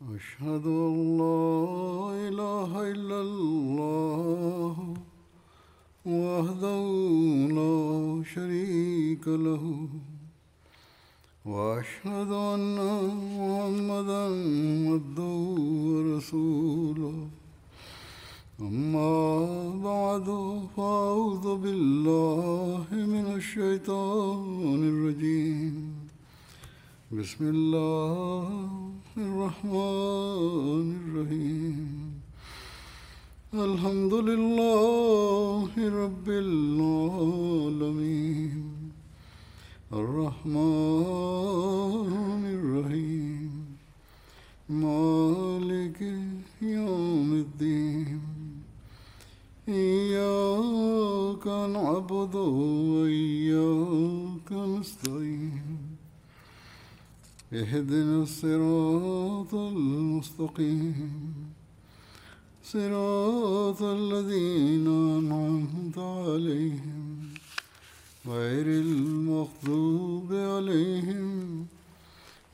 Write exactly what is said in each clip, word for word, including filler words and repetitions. أشهد أن لا إله إلا الله وحده لا شريك له وأشهد أن محمدا عبده ورسوله أما بعد فأعوذ بالله من الشيطان الرجيم بسم الله الرحمن الرحيم الحمد لله رب العالمين الرحمن الرحيم مالك يوم الدين إياك نعبد وإياك نستعين اهدنا الصراط المستقيم صراط الذين أنعمت عليهم غير المغضوب عليهم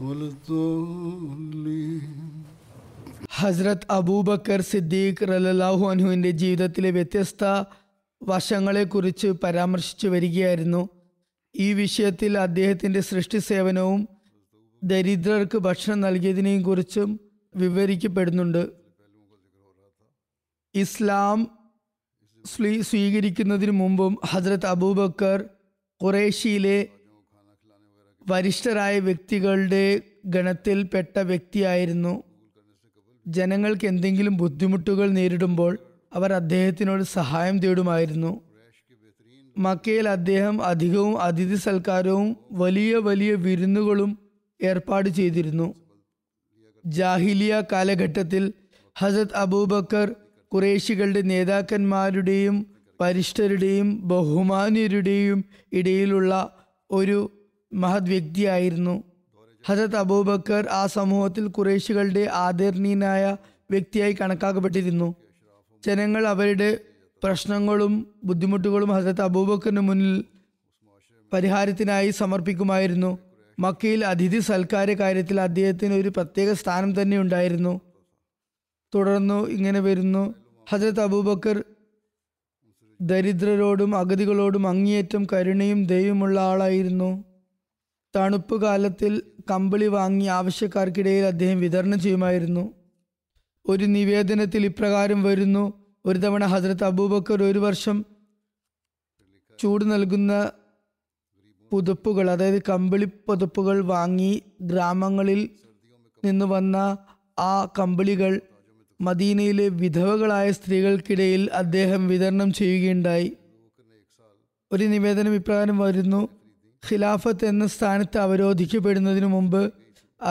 ولا الضالين. ഹസ്രത്ത് അബൂബക്കർ സിദ്ദീഖ് റളിയല്ലാഹു അൻഹുവിൻ്റെ ജീവിതത്തിലെ വ്യത്യസ്ത വശങ്ങളെക്കുറിച്ച് പരാമർശിച്ചു വരികയായിരുന്നു. ഈ വിഷയത്തിൽ അദ്ദേഹത്തിൻ്റെ സൃഷ്ടി സേവനവും ദരിദ്രർക്ക് ഭക്ഷണം നൽകിയതിനെയും കുറിച്ചും വിവരിക്കപ്പെടുന്നുണ്ട്. ഇസ്ലാം സ്വീകരിക്കുന്നതിന് മുമ്പും ഹസ്രത്ത് അബൂബക്കർ ഖുറൈശിയിലെ വരിഷ്ഠരായ വ്യക്തികളുടെ ഗണത്തിൽപ്പെട്ട വ്യക്തിയായിരുന്നു. ജനങ്ങൾക്ക് എന്തെങ്കിലും ബുദ്ധിമുട്ടുകൾ നേരിടുമ്പോൾ അവർ അദ്ദേഹത്തിനോട് സഹായം തേടുമായിരുന്നു. മക്കയിൽ അദ്ദേഹം അധികവും അതിഥി സൽക്കാരവും വലിയ വലിയ വിരുന്നുകളും ഏർപ്പാട് ചെയ്തിരുന്നു. ജാഹിലിയ കാലഘട്ടത്തിൽ ഹസ്രത്ത് അബൂബക്കർ ഖുറൈശികളുടെ നേതാക്കന്മാരുടെയും പരിഷ്ഠരുടെയും ബഹുമാന്യരുടെയും ഇടയിലുള്ള ഒരു മഹത് വ്യക്തിയായിരുന്നു. ഹസ്രത്ത് അബൂബക്കർ ആ സമൂഹത്തിൽ ഖുറൈശികളുടെ ആദരണീയനായ വ്യക്തിയായി കണക്കാക്കപ്പെട്ടിരുന്നു. ജനങ്ങൾ അവരുടെ പ്രശ്നങ്ങളും ബുദ്ധിമുട്ടുകളും ഹസ്രത്ത് അബൂബക്കറിന് മുന്നിൽ പരിഹാരത്തിനായി സമർപ്പിക്കുമായിരുന്നു. മക്കയിൽ അതിഥി സൽക്കാര കാര്യത്തിൽ അദ്ദേഹത്തിന് ഒരു പ്രത്യേക സ്ഥാനം തന്നെ ഉണ്ടായിരുന്നു. തുടർന്നു ഇങ്ങനെ വരുന്നു, ഹസ്രത്ത് അബൂബക്കർ ദരിദ്രരോടും അഗതികളോടും അങ്ങേയറ്റം കരുണയും ദയയുമുള്ള ആളായിരുന്നു. തണുപ്പ് കാലത്തിൽ കമ്പിളി വാങ്ങി ആവശ്യക്കാർക്കിടയിൽ അദ്ദേഹം വിതരണം ചെയ്യുമായിരുന്നു. ഒരു നിവേദനത്തിൽ ഇപ്രകാരം വരുന്നു, ഒരു തവണ ഹസ്രത്ത് അബൂബക്കർ ഒരു വർഷം ചൂട് നൽകുന്ന പുതുപ്പുകൾ, അതായത് കമ്പിളി പുതുപ്പുകൾ വാങ്ങി ഗ്രാമങ്ങളിൽ നിന്ന് വന്ന ആ കമ്പിളികൾ മദീനയിലെ വിധവകളായ സ്ത്രീകൾക്കിടയിൽ അദ്ദേഹം വിതരണം ചെയ്യുകയുണ്ടായി. ഒരു നിവേദനം ഇപ്രകാരം വരുന്നു, ഖിലാഫത്ത് എന്ന സ്ഥാനത്ത് അവരോധിക്കപ്പെടുന്നതിനു മുമ്പ്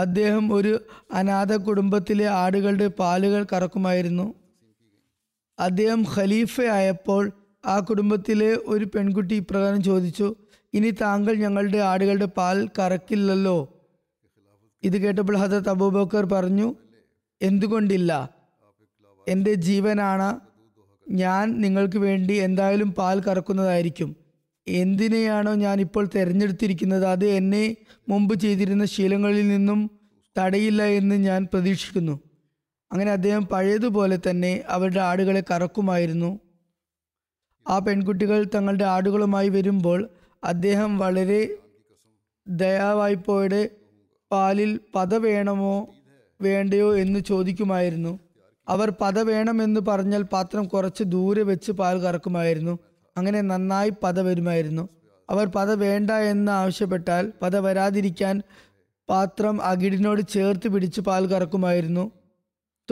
അദ്ദേഹം ഒരു അനാഥ കുടുംബത്തിലെ ആടുകളുടെ പാലുകൾ കറക്കുമായിരുന്നു. അദ്ദേഹം ഖലീഫയായപ്പോൾ ആ കുടുംബത്തിലെ ഒരു പെൺകുട്ടി ഇപ്രകാരം ചോദിച്ചു, ഇനി താങ്കൾ ഞങ്ങളുടെ ആടുകളുടെ പാൽ കറക്കില്ലല്ലോ. ഇത് കേട്ടപ്പോൾ ഹസ്രത്ത് അബൂബക്കർ പറഞ്ഞു, എന്തുകൊണ്ടില്ല, എൻ്റെ ജീവനാണ്, ഞാൻ നിങ്ങൾക്ക് വേണ്ടി എന്തായാലും പാൽ കറക്കുന്നതായിരിക്കും. എന്തിനെയാണോ ഞാൻ ഇപ്പോൾ തിരഞ്ഞെടുത്തിരിക്കുന്നത് അത് എന്നെ മുമ്പ് ചെയ്തിരുന്ന ശീലങ്ങളിൽ നിന്നും തടയില്ല എന്ന് ഞാൻ പ്രതീക്ഷിക്കുന്നു. അങ്ങനെ അദ്ദേഹം പഴയതുപോലെ തന്നെ അവരുടെ ആടുകളെ കറക്കുമായിരുന്നു. ആ പെൺകുട്ടികൾ തങ്ങളുടെ ആടുകളുമായി വരുമ്പോൾ അദ്ദേഹം വളരെ ദയാവായ്പോടെ പാലിൽ പത വേണമോ വേണ്ടയോ എന്ന് ചോദിക്കുമായിരുന്നു. അവർ പത വേണമെന്ന് പറഞ്ഞാൽ പാത്രം കുറച്ച് ദൂരെ വെച്ച് പാൽ കറക്കുമായിരുന്നു. അങ്ങനെ നന്നായി പത വരുമായിരുന്നു. അവർ പത വേണ്ട എന്ന് ആവശ്യപ്പെട്ടാൽ പത വരാതിരിക്കാൻ പാത്രം അകിടിനോട് ചേർത്ത് പിടിച്ച് പാൽ കറക്കുമായിരുന്നു.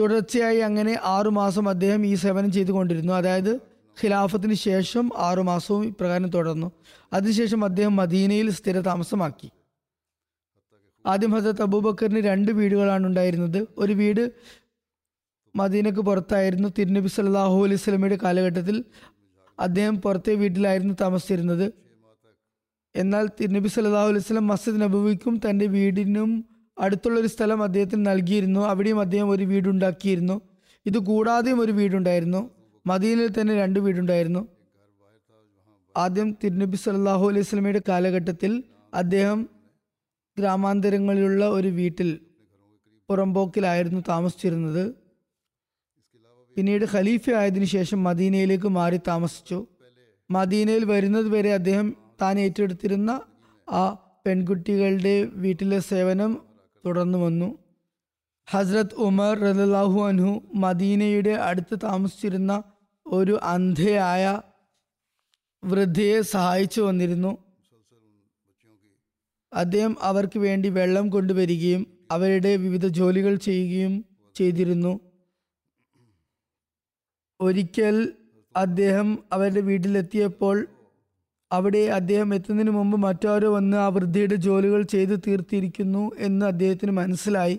തുടർച്ചയായി അങ്ങനെ ആറുമാസം അദ്ദേഹം ഈ സേവനം ചെയ്തുകൊണ്ടിരുന്നു. അതായത് ഖിലാഫത്തിന് ശേഷം ആറുമാസവും ഇപ്രകാരം തുടർന്നു. അതിനുശേഷം അദ്ദേഹം മദീനയിൽ സ്ഥിര താമസമാക്കി. ആദ്യം ഹസ്രത്ത് അബൂബക്കറിന് രണ്ട് വീടുകളാണ് ഉണ്ടായിരുന്നത്. ഒരു വീട് മദീനക്ക് പുറത്തായിരുന്നു. തിരുനബി സല്ലല്ലാഹു അലൈഹി വസല്ലമയുടെ കാലഘട്ടത്തിൽ അദ്ദേഹം പുറത്തെ വീട്ടിലായിരുന്നു താമസിച്ചിരുന്നത്. എന്നാൽ തിരുനബി സല്ലല്ലാഹു അലൈഹി വസല്ലം മസ്ജിദ് നബവിക്കും തൻ്റെ വീടിനും അടുത്തുള്ളൊരു സ്ഥലം അദ്ദേഹത്തിന് നൽകിയിരുന്നു. അവിടെയും അദ്ദേഹം ഒരു വീടുണ്ടാക്കിയിരുന്നു. ഇതുകൂടാതെയും ഒരു വീടുണ്ടായിരുന്നു. മദീനയിൽ തന്നെ രണ്ട് വീടുണ്ടായിരുന്നു. ആദ്യം തിരുനബി സല്ലല്ലാഹു അലൈഹി വസല്ലമയുടെ കാലഘട്ടത്തിൽ അദ്ദേഹം ഗ്രാമാന്തരങ്ങളിലുള്ള ഒരു വീട്ടിൽ പുറമ്പോക്കിലായിരുന്നു താമസിച്ചിരുന്നത്. പിന്നീട് ഖലീഫ ആയതിനു ശേഷം മദീനയിലേക്ക് മാറി താമസിച്ചു. മദീനയിൽ വരുന്നത് വരെ അദ്ദേഹം താൻ ഏറ്റെടുത്തിരുന്ന ആ പെൺകുട്ടികളുടെ വീട്ടിലെ സേവനം തുടർന്നു വന്നു. ഹസ്രത്ത് ഉമർ റളിയല്ലാഹു അൻഹു മദീനയുടെ അടുത്ത് താമസിച്ചിരുന്ന ഒരു അന്ധയായ വൃദ്ധയെ സഹായിച്ചു വന്നിരുന്നു. അദ്ദേഹം അവർക്ക് വേണ്ടി വെള്ളം കൊണ്ടുവരികയും അവരുടെ വിവിധ ജോലികൾ ചെയ്യുകയും ചെയ്തിരുന്നു. ഒരിക്കൽ അദ്ദേഹം അവരുടെ വീട്ടിലെത്തിയപ്പോൾ അവിടെ അദ്ദേഹം എത്തുന്നതിന് മുമ്പ് മറ്റാരോ വന്ന് ആ വൃദ്ധയുടെ ജോലികൾ ചെയ്ത് തീർത്തിരിക്കുന്നു എന്ന് അദ്ദേഹത്തിന് മനസ്സിലായി.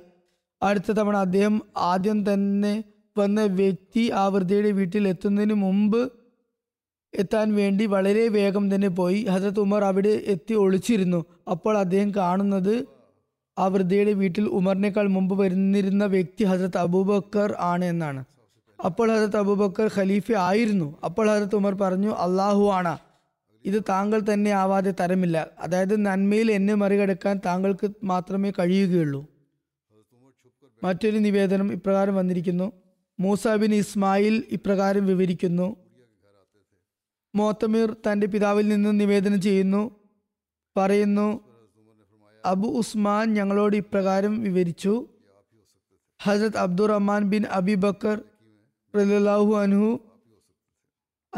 അടുത്ത തവണ അദ്ദേഹം ആദ്യം തന്നെ വന്ന വ്യക്തി ആ വൃദ്ധയുടെ വീട്ടിൽ എത്തുന്നതിന് മുമ്പ് എത്താൻ വേണ്ടി വളരെ വേഗം തന്നെ പോയി. ഹസരത്ത് ഉമർ അവിടെ എത്തി ഒളിച്ചിരുന്നു. അപ്പോൾ അദ്ദേഹം കാണുന്നത് ആ വൃദ്ധയുടെ വീട്ടിൽ ഉമറിനേക്കാൾ മുമ്പ് വരുന്നിരുന്ന വ്യക്തി ഹസരത്ത് അബൂബക്കർ ആണ് എന്നാണ്. അപ്പോൾ ഹസരത്ത് അബൂബക്കർ ഖലീഫ ആയിരുന്നു. അപ്പോൾ ഹസരത്ത് ഉമർ പറഞ്ഞു, അള്ളാഹു ആണ്, ഇത് താങ്കൾ തന്നെ ആവാതെ തരമില്ല. അതായത് നന്മയിൽ എന്നെ മറികടക്കാൻ താങ്കൾക്ക് മാത്രമേ കഴിയുകയുള്ളൂ. മറ്റൊരു നിവേദനം ഇപ്രകാരം വന്നിരിക്കുന്നു. മൂസ ബിൻ ഇസ്മായിൽ ഇപ്രകാരം വിവരിക്കുന്നു. മോത്തമീർ തൻ്റെ പിതാവിൽ നിന്ന് നിവേദനം ചെയ്യുന്നു, പറയുന്നു, അബു ഉസ്മാൻ ഞങ്ങളോട് ഇപ്രകാരം വിവരിച്ചു. ഹസരത് അബ്ദുറഹ്മാൻ ബിൻ അബി ബക്കർ റളിയല്ലാഹു അൻഹു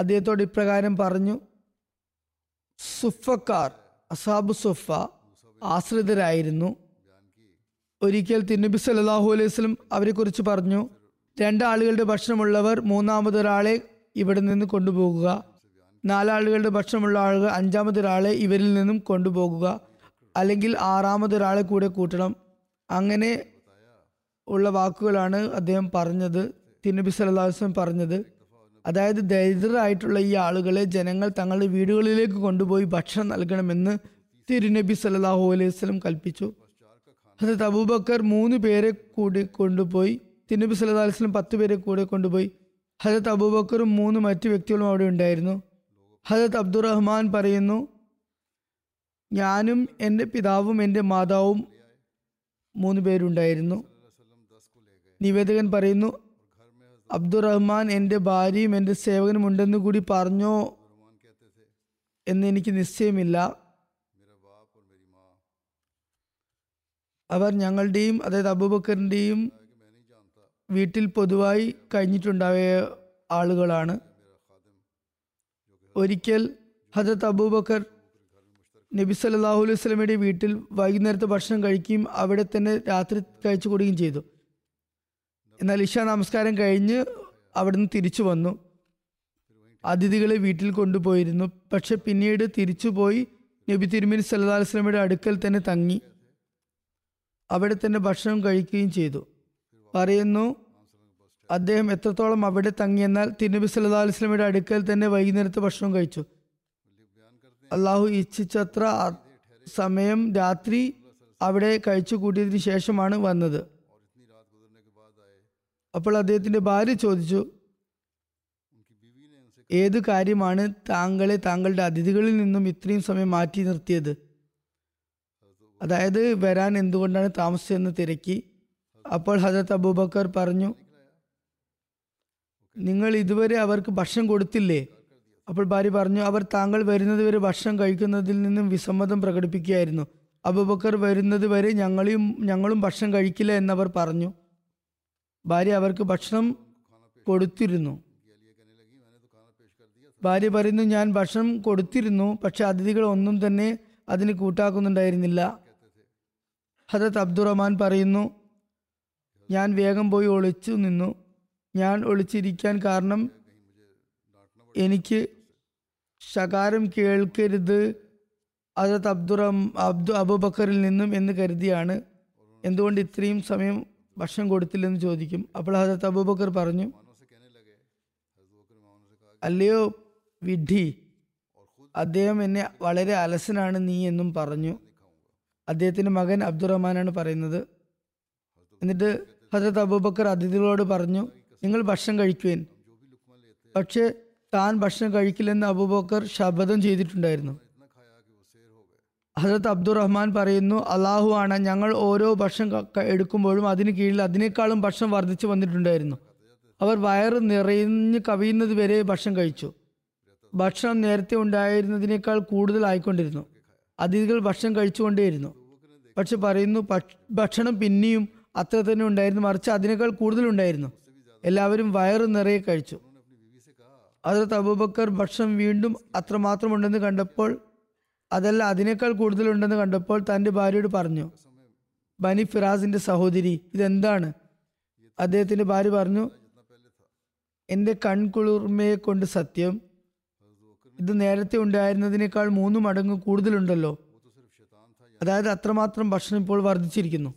അദ്ദേഹത്തോട് ഇപ്രകാരം പറഞ്ഞു, സുഫക്കാർ അസാബു സുഫ ആശ്രിതരായിരുന്നു. ഒരിക്കൽ തിരുനബി സല്ലല്ലാഹു അലൈഹി വസല്ലം അവരെക്കുറിച്ച് പറഞ്ഞു, രണ്ടാളുകളുടെ ഭക്ഷണമുള്ളവർ മൂന്നാമതൊരാളെ ഇവിടെ നിന്ന് കൊണ്ടുപോകുക, നാലാളുകളുടെ ഭക്ഷണമുള്ള ആളുകൾ അഞ്ചാമതൊരാളെ ഇവരിൽ നിന്നും കൊണ്ടുപോകുക, അല്ലെങ്കിൽ ആറാമതൊരാളെ കൂടെ കൂട്ടണം. അങ്ങനെ ഉള്ള വാക്കുകളാണ് അദ്ദേഹം പറഞ്ഞത്, തിരുനബി സല്ലല്ലാഹു അലൈഹി വസല്ലം പറഞ്ഞത്. അതായത് ദരിദ്രരായിട്ടുള്ള ഈ ആളുകളെ ജനങ്ങൾ തങ്ങളുടെ വീടുകളിലേക്ക് കൊണ്ടുപോയി ഭക്ഷണം നൽകണമെന്ന് തിരുനബി സല്ലല്ലാഹു അലൈഹി വസല്ലം കൽപ്പിച്ചു. ഹസരത്ത് അബൂബക്കർ മൂന്ന് പേരെ കൂടി കൊണ്ടുപോയി, തിരുനബി സല്ലല്ലാഹു അലൈഹി വസല്ലം പത്ത് പേരെ കൂടെ കൊണ്ടുപോയി. ഹസരത്ത് അബൂബക്കറും മൂന്ന് മറ്റു വ്യക്തികളും അവിടെ ഉണ്ടായിരുന്നു. ഹസരത്ത് അബ്ദുറഹ്മാൻ പറയുന്നു, ഞാനും എൻ്റെ പിതാവും എൻ്റെ മാതാവും മൂന്ന് പേരുണ്ടായിരുന്നു. നിവേദകൻ പറയുന്നു, അബ്ദുറഹ്മാൻ എൻ്റെ ഭാര്യയും എൻ്റെ സേവകനും ഉണ്ടെന്ന് കൂടി പറഞ്ഞോ എന്നെനിക്ക് നിശ്ചയമില്ല. അവർ ഞങ്ങളുടെയും അതായത് അബൂബക്കറിൻ്റെയും വീട്ടിൽ പൊതുവായി കഴിഞ്ഞിട്ടുണ്ടായ ആളുകളാണ്. ഒരിക്കൽ ഹദരത്ത് അബൂബക്കർ നബി സല്ലല്ലാഹു അലൈഹി വസല്ലമയുടെ വീട്ടിൽ വൈകുന്നേരത്തെ ഭക്ഷണം കഴിക്കുകയും അവിടെ തന്നെ രാത്രി കഴിച്ചു കൂടുകയും ചെയ്തു. എന്നാൽ ഇശാ നമസ്കാരം കഴിഞ്ഞ് അവിടുന്ന് തിരിച്ചു വന്നു. അതിഥികളെ വീട്ടിൽ കൊണ്ടുപോയിരുന്നു. പക്ഷെ പിന്നീട് തിരിച്ചുപോയി നബി തിരുമേനി സല്ലല്ലാഹു അലൈഹി വസല്ലമയുടെ അടുക്കൽ തന്നെ തങ്ങി അവിടെ തന്നെ ഭക്ഷണം കഴിക്കുകയും ചെയ്തു. പറയുന്നു, അദ്ദേഹം എത്രത്തോളം അവിടെ തങ്ങിയെന്നാൽ തിരുനബി സല്ലല്ലാഹു അലൈഹി വസല്ലമയുടെ അടുക്കൽ തന്നെ വൈകുന്നേരത്തെ ഭക്ഷണം കഴിച്ചു. അള്ളാഹു ഇച്ഛിച്ചത്ര സമയം രാത്രി അവിടെ കഴിച്ചു കൂട്ടിയതിന് ശേഷമാണ് വന്നത്. അപ്പോൾ അദ്ദേഹത്തിൻ്റെ ഭാര്യ ചോദിച്ചു, ഏത് കാര്യമാണ് താങ്കളെ താങ്കളുടെ അതിഥികളിൽ നിന്നും ഇത്രയും സമയം മാറ്റി നിർത്തിയത്? അതായത് വരാൻ എന്തുകൊണ്ടാണ് താമസിച്ചതെന്ന് തിരക്കി. അപ്പോൾ ഹസരത്ത് അബൂബക്കർ പറഞ്ഞു, നിങ്ങൾ ഇതുവരെ അവർക്ക് ഭക്ഷണം കൊടുത്തില്ലേ? അപ്പോൾ ഭാര്യ പറഞ്ഞു, അവർ താങ്കൾ വരുന്നത് വരെ ഭക്ഷണം കഴിക്കുന്നതിൽ നിന്നും വിസമ്മതം പ്രകടിപ്പിക്കുകയായിരുന്നു. അബൂബക്കർ വരുന്നത് വരെ ഞങ്ങളും ഞങ്ങളും ഭക്ഷണം കഴിക്കില്ല എന്നവർ പറഞ്ഞു. ഭാര്യ അവർക്ക് ഭക്ഷണം കൊടുത്തിരുന്നു. ഭാര്യ പറയുന്നു, ഞാൻ ഭക്ഷണം കൊടുത്തിരുന്നു, പക്ഷെ അതിഥികൾ ഒന്നും തന്നെ അതിന് കൂട്ടാക്കുന്നുണ്ടായിരുന്നില്ല. ഹദരത്ത് അബ്ദുറഹ്മാൻ പറയുന്നു, ഞാൻ വേഗം പോയി ഒളിച്ചു നിന്നു. ഞാൻ ഒളിച്ചിരിക്കാൻ കാരണം എനിക്ക് ശകാരം കേൾക്കരുത് ഹദരത്ത് അബ്ദുറഹ് അബ്ദു അബൂബക്കറിൽ നിന്നും എന്ന് കരുതിയാണ്. എന്തുകൊണ്ട് ഇത്രയും സമയം ഭക്ഷണം കൊടുത്തില്ലെന്ന് ചോദിക്കും. അപ്പോൾ ഹദരത്ത് അബൂബക്കർ പറഞ്ഞു, അല്ലയോ വിഡ്ഢി, അദ്ദേഹം എന്നെ വളരെ അലസനാണ് നീ എന്നും പറഞ്ഞു. അദ്ദേഹത്തിൻ്റെ മകൻ അബ്ദുറഹ്മാനാണ് പറയുന്നത്. എന്നിട്ട് ഹദരത്ത് അബൂബക്കർ അതിഥികളോട് പറഞ്ഞു, നിങ്ങൾ ഭക്ഷണം കഴിക്കുവാൻ. പക്ഷേ താൻ ഭക്ഷണം കഴിക്കില്ലെന്ന് അബൂബക്കർ ശപഥം ചെയ്തിട്ടുണ്ടായിരുന്നു. ഹസരത്ത് അബ്ദുറഹ്മാൻ പറയുന്നു, അള്ളാഹു ആണ് ഞങ്ങൾ ഓരോ ഭക്ഷണം എടുക്കുമ്പോഴും അതിന് കീഴിൽ അതിനേക്കാളും ഭക്ഷണം വർദ്ധിച്ചു വന്നിട്ടുണ്ടായിരുന്നു. അവർ വയറ് നിറഞ്ഞ് കവിയുന്നത് വരെ ഭക്ഷണം കഴിച്ചു. ഭക്ഷണം നേരത്തെ ഉണ്ടായിരുന്നതിനേക്കാൾ കൂടുതലായിക്കൊണ്ടിരുന്നു. അതിഥികൾ ഭക്ഷണം കഴിച്ചുകൊണ്ടേയിരുന്നു. പക്ഷെ പറയുന്നു, ഭക്ഷണം പിന്നെയും അത്ര തന്നെ ഉണ്ടായിരുന്നു, മറിച്ച് അതിനേക്കാൾ കൂടുതലുണ്ടായിരുന്നു. എല്ലാവരും വയറ് നിറയെ കഴിച്ചു. ഹസരത്ത് അബൂബക്കർ ഭക്ഷണം വീണ്ടും അത്രമാത്രം ഉണ്ടെന്ന് കണ്ടപ്പോൾ, അതല്ല അതിനേക്കാൾ കൂടുതലുണ്ടെന്ന് കണ്ടപ്പോൾ തൻ്റെ ഭാര്യയോട് പറഞ്ഞു, ബനി ഫിറാസിൻ്റെ സഹോദരി, ഇതെന്താണ്? അദ്ദേഹത്തിൻ്റെ ഭാര്യ പറഞ്ഞു, എൻ്റെ കൺകുളിർമയെ കൊണ്ട് സത്യം, ഇത് നേരത്തെ ഉണ്ടായിരുന്നതിനേക്കാൾ മൂന്ന് മടങ്ങ് കൂടുതലുണ്ടല്ലോ. അതായത് അത്രമാത്രം ഭക്ഷണം ഇപ്പോൾ വർദ്ധിച്ചിരിക്കുന്നു.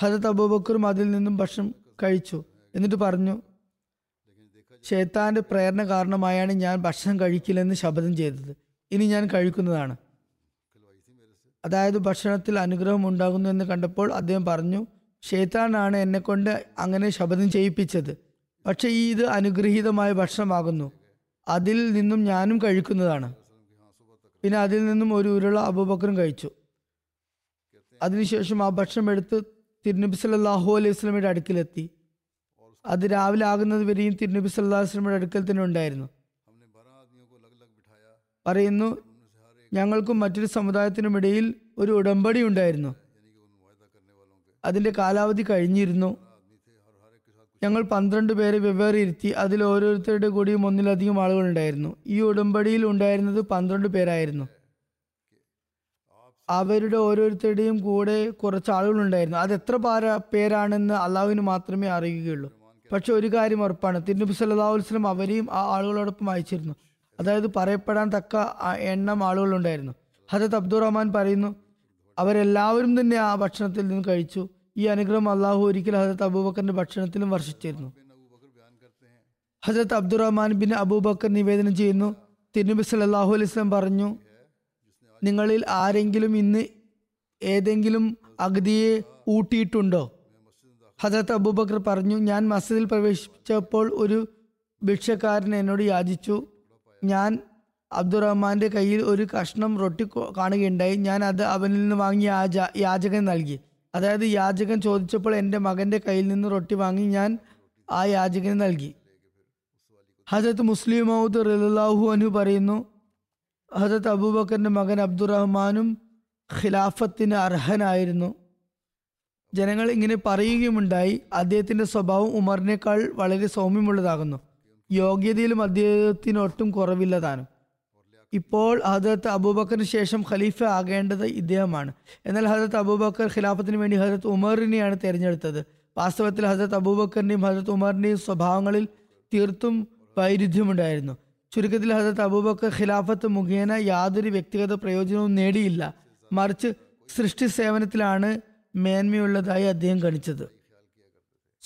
ഹദരത്ത് അബൂബക്കറും അതിൽ നിന്നും ഭക്ഷണം കഴിച്ചു. എന്നിട്ട് പറഞ്ഞു, ശൈത്താന്റെ പ്രേരണ കാരണമായാണ് ഞാൻ ഭക്ഷണം കഴിക്കില്ലെന്ന് ശപഥം ചെയ്തത്. ഇനി ഞാൻ കഴിക്കുന്നതാണ്. അതായത് ഭക്ഷണത്തിൽ അനുഗ്രഹം ഉണ്ടാകുന്നു എന്ന് കണ്ടപ്പോൾ അദ്ദേഹം പറഞ്ഞു, ശൈത്താനാണ് എന്നെക്കൊണ്ട് അങ്ങനെ ശപഥം ചെയ്യിപ്പിച്ചത്. പക്ഷേ ഈ ഇത് അനുഗ്രഹീതമായ ഭക്ഷണമാകുന്നു. അതിൽ നിന്നും ഞാനും കഴിക്കുന്നതാണ്. പിന്നെ അതിൽ നിന്നും ഒരു ഉരുള അബൂബക്കറും കഴിച്ചു. അതിനുശേഷം ആ ഭക്ഷണം എടുത്ത് തിരുനബി സല്ലല്ലാഹു അലൈഹി വസല്ലമയുടെ അടുക്കിലെത്തി. അത് രാവിലെ ആകുന്നത് വരെയും തിരുനബി സല്ലല്ലാഹു അലൈഹി വസല്ലമയുടെ അടുക്കൽ തന്നെ ഉണ്ടായിരുന്നു. പറയുന്നു, ഞങ്ങൾക്കും മറ്റൊരു സമുദായത്തിനും ഇടയിൽ ഒരു ഉടമ്പടി ഉണ്ടായിരുന്നു. അതിൻ്റെ കാലാവധി കഴിഞ്ഞിരുന്നു. ഞങ്ങൾ പന്ത്രണ്ട് പേരെ വെവ്വേറെ ഇരുത്തി. അതിൽ ഓരോരുത്തരുടെ കൂടിയും ഒന്നിലധികം ആളുകളുണ്ടായിരുന്നു. ഈ ഉടമ്പടിയിൽ ഉണ്ടായിരുന്നത് പന്ത്രണ്ട് പേരായിരുന്നു. അവരുടെ ഓരോരുത്തരുടെയും കൂടെ കുറച്ച് ആളുകളുണ്ടായിരുന്നു. അത് എത്ര പേരാണെന്ന് അള്ളാഹുവിന് മാത്രമേ അറിയുകയുള്ളൂ. പക്ഷെ ഒരു കാര്യം ഉറപ്പാണ്, തിരുനബി സല്ലല്ലാഹു അലൈഹി വസല്ലം അവരെയും ആ ആളുകളോടൊപ്പം അയച്ചിരുന്നു. അതായത് പറയപ്പെടാൻ തക്ക എണ്ണം ആളുകളുണ്ടായിരുന്നു. ഹദരത്ത് അബ്ദുറഹ്മാൻ പറയുന്നു, അവരെല്ലാവരും തന്നെ ആ ഭക്ഷണത്തിൽ നിന്ന് കഴിച്ചു. ഈ അനുഗ്രഹം അള്ളാഹു ഒരിക്കൽ ഹദരത്ത് അബൂബക്കറിന്റെ ഭക്ഷണത്തിലും വർഷിച്ചിരുന്നു. ഹദരത്ത് അബ്ദുറഹ്മാൻ ബിൻ അബൂബക്കർ നിവേദനം ചെയ്യുന്നു, തിരുനബി സല്ലല്ലാഹു അലൈഹി വസല്ലം പറഞ്ഞു, നിങ്ങളിൽ ആരെങ്കിലും ഇന്ന് ഏതെങ്കിലും അഗതിയെ ഊട്ടിയിട്ടുണ്ടോ? ഹദരത്ത് അബൂബക്കർ പറഞ്ഞു, ഞാൻ മസ്ജിദിൽ പ്രവേശിച്ചപ്പോൾ ഒരു ഭിക്ഷക്കാരൻ എന്നോട് യാചിച്ചു. ഞാൻ അബ്ദുറഹ്മാന്റെ കയ്യിൽ ഒരു കഷ്ണം റൊട്ടി കാണുകയുണ്ടായി. ഞാൻ അത് അവനിൽ നിന്ന് വാങ്ങി യാച യാചകൻ നൽകി. അതായത് യാചകൻ ചോദിച്ചപ്പോൾ എൻ്റെ മകൻ്റെ കയ്യിൽ നിന്ന് റൊട്ടി വാങ്ങി ഞാൻ ആ യാചകന് നൽകി. ഹദരത്ത് മുസ്ലിം മൗദ് റളിയല്ലാഹു അൻഹു പറയുന്നു, ഹദരത്ത് അബൂബക്കറിൻ്റെ മകൻ അബ്ദുറഹ്മാനും ഖിലാഫത്തിന് അർഹനായിരുന്നു. ജനങ്ങൾ ഇങ്ങനെ പറയുകയുമുണ്ടായി, അദ്ദേഹത്തിൻ്റെ സ്വഭാവം ഉമറിനേക്കാൾ വളരെ സൗമ്യമുള്ളതാകുന്നു. യോഗ്യതയിലും അദ്ദേഹത്തിന് ഒട്ടും കുറവില്ല താനും. ഇപ്പോൾ ഹദരത്ത് അബൂബക്കറിന് ശേഷം ഖലീഫ ആകേണ്ടത് ഇദ്ദേഹമാണ്. എന്നാൽ ഹദരത്ത് അബൂബക്കർ ഖിലാഫത്തിന് വേണ്ടി ഹദരത്ത് ഉമറിനെയാണ് തിരഞ്ഞെടുത്തത്. വാസ്തവത്തിൽ ഹദരത്ത് അബൂബക്കറിൻ്റെയും ഹദരത്ത് ഉമറിൻ്റെയും സ്വഭാവങ്ങളിൽ തീർത്തും വൈരുദ്ധ്യമുണ്ടായിരുന്നു. ചുരുക്കത്തിൽ ഹദരത്ത് അബൂബക്കർ ഖിലാഫത്ത് മുഖേന യാതൊരു വ്യക്തിഗത പ്രയോജനവും നേടിയില്ല, മറിച്ച് സൃഷ്ടി സേവനത്തിലാണ് മേന്മയുള്ളതായി അദ്ദേഹം ഗണിച്ചത്.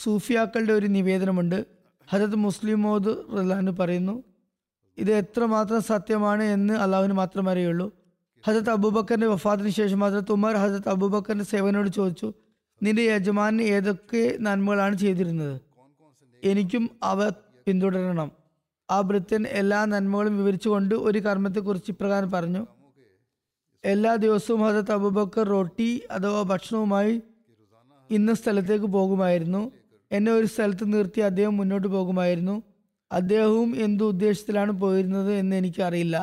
സൂഫിയാക്കളുടെ ഒരു നിവേദനമുണ്ട്. ഹദരത്ത് മുസ്ലിം മൗദ് റളിയല്ലാഹു പറയുന്നു, ഇത് എത്രമാത്രം സത്യമാണ് എന്ന് അള്ളാഹുവിന് മാത്രമേ അറിയുള്ളൂ. ഹദരത്ത് അബൂബക്കറിന്റെ വഫാത്തിന് ശേഷം ഹദരത്ത് ഉമർ ഹദരത്ത് അബൂബക്കറിന്റെ സേവനയോട് ചോദിച്ചു, നിന്റെ യജമാനന് ഏതൊക്കെ നന്മകളാണ് ചെയ്തിരുന്നത്? എനിക്കും അവ പിന്തുടരണം. ആ ഭൃത്യൻ എല്ലാ നന്മകളും വിവരിച്ചുകൊണ്ട് ഒരു കർമ്മത്തെക്കുറിച്ച് ഇപ്രകാരം പറഞ്ഞു, എല്ലാ ദിവസവും ഹദരത്ത് അബൂബക്കർ റൊട്ടി അഥവാ ഭക്ഷണവുമായി ഇന്ന സ്ഥലത്തേക്ക് പോകുമായിരുന്നു. എന്നെ ഒരു സ്ഥലത്ത് നിർത്തി അദ്ദേഹം മുന്നോട്ട് പോകുമായിരുന്നു. അദ്ദേഹവും എന്തു ഉദ്ദേശത്തിലാണ് പോയിരുന്നത് എന്ന് എനിക്കറിയില്ല.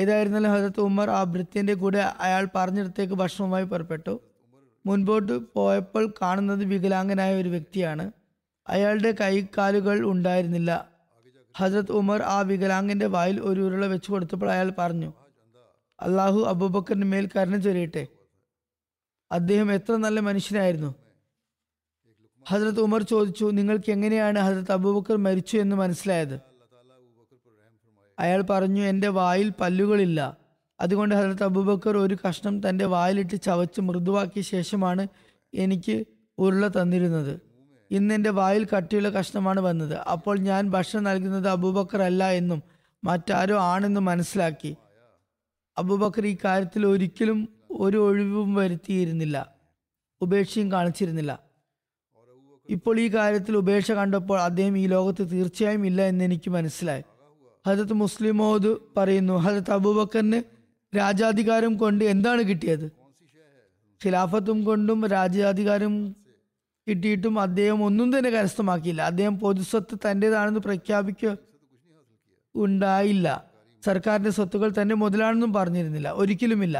ഏതായിരുന്നാലും ഹദരത്ത് ഉമർ ആ ഭൃത്യൻ്റെ കൂടെ അയാൾ പറഞ്ഞിടത്തേക്ക് ഭക്ഷണവുമായി പുറപ്പെട്ടു. മുൻപോട്ട് പോയപ്പോൾ കാണുന്നത് വികലാംഗനായ ഒരു വ്യക്തിയാണ്. അയാളുടെ കൈക്കാലുകൾ ഉണ്ടായിരുന്നില്ല. ഹദരത്ത് ഉമർ ആ വികലാംഗൻ്റെ വായിൽ ഒരു ഉരുള വെച്ചു കൊടുത്തപ്പോൾ അയാൾ പറഞ്ഞു, അള്ളാഹു അബൂബക്കറിന് മേൽ കരുണ ചൊരിയട്ടെ, അദ്ദേഹം എത്ര നല്ല മനുഷ്യനായിരുന്നു. ഹദരത്ത് ഉമർ ചോദിച്ചു, നിങ്ങൾക്ക് എങ്ങനെയാണ് ഹദരത്ത് അബൂബക്കർ മരിച്ചു എന്ന് മനസ്സിലായത്? അയാൾ പറഞ്ഞു, എൻ്റെ വായിൽ പല്ലുകളില്ല. അതുകൊണ്ട് ഹദരത്ത് അബൂബക്കർ ഒരു കഷ്ണം തൻ്റെ വായിലിട്ട് ചവച്ച് മൃദുവാക്കിയ ശേഷമാണ് എനിക്ക് ഉരുള തന്നിരുന്നത്. ഇന്ന് എൻ്റെ വായിൽ കട്ടിയുള്ള കഷ്ണമാണ് വന്നത്. അപ്പോൾ ഞാൻ ഭക്ഷണം നൽകുന്നത് അബൂബക്കർ അല്ല എന്നും മറ്റാരോ ആണെന്നും മനസ്സിലാക്കി. അബൂബക്കർ ഈ കാര്യത്തിൽ ഒരിക്കലും ഒരു ഒഴിവും വരുത്തിയിരുന്നില്ല, ഉപേക്ഷയും കാണിച്ചിരുന്നില്ല. ഇപ്പോൾ ഈ കാര്യത്തിൽ ഉപേക്ഷ കണ്ടപ്പോൾ അദ്ദേഹം ഈ ലോകത്ത് തീർച്ചയായും ഇല്ല എന്ന് എനിക്ക് മനസ്സിലായി. ഹദരത്ത് മുസ്ലിം മൗദ് പറയുന്നു, ഹദരത്ത് അബൂബക്കറിന് രാജാധികാരം കൊണ്ട് എന്താണ് കിട്ടിയത്? ഖിലാഫത്തും കൊണ്ടും രാജ്യാധികാരം കിട്ടിയിട്ടും അദ്ദേഹം ഒന്നും തന്നെ കരസ്ഥമാക്കിയില്ല. അദ്ദേഹം പൊതുസ്വത്ത് തൻ്റേതാണെന്ന് പ്രഖ്യാപിക്കുക ഉണ്ടായില്ല. സർക്കാരിൻ്റെ സ്വത്തുകൾ തൻ്റെ മുതലാണെന്നും പറഞ്ഞിരുന്നില്ല, ഒരിക്കലുമില്ല.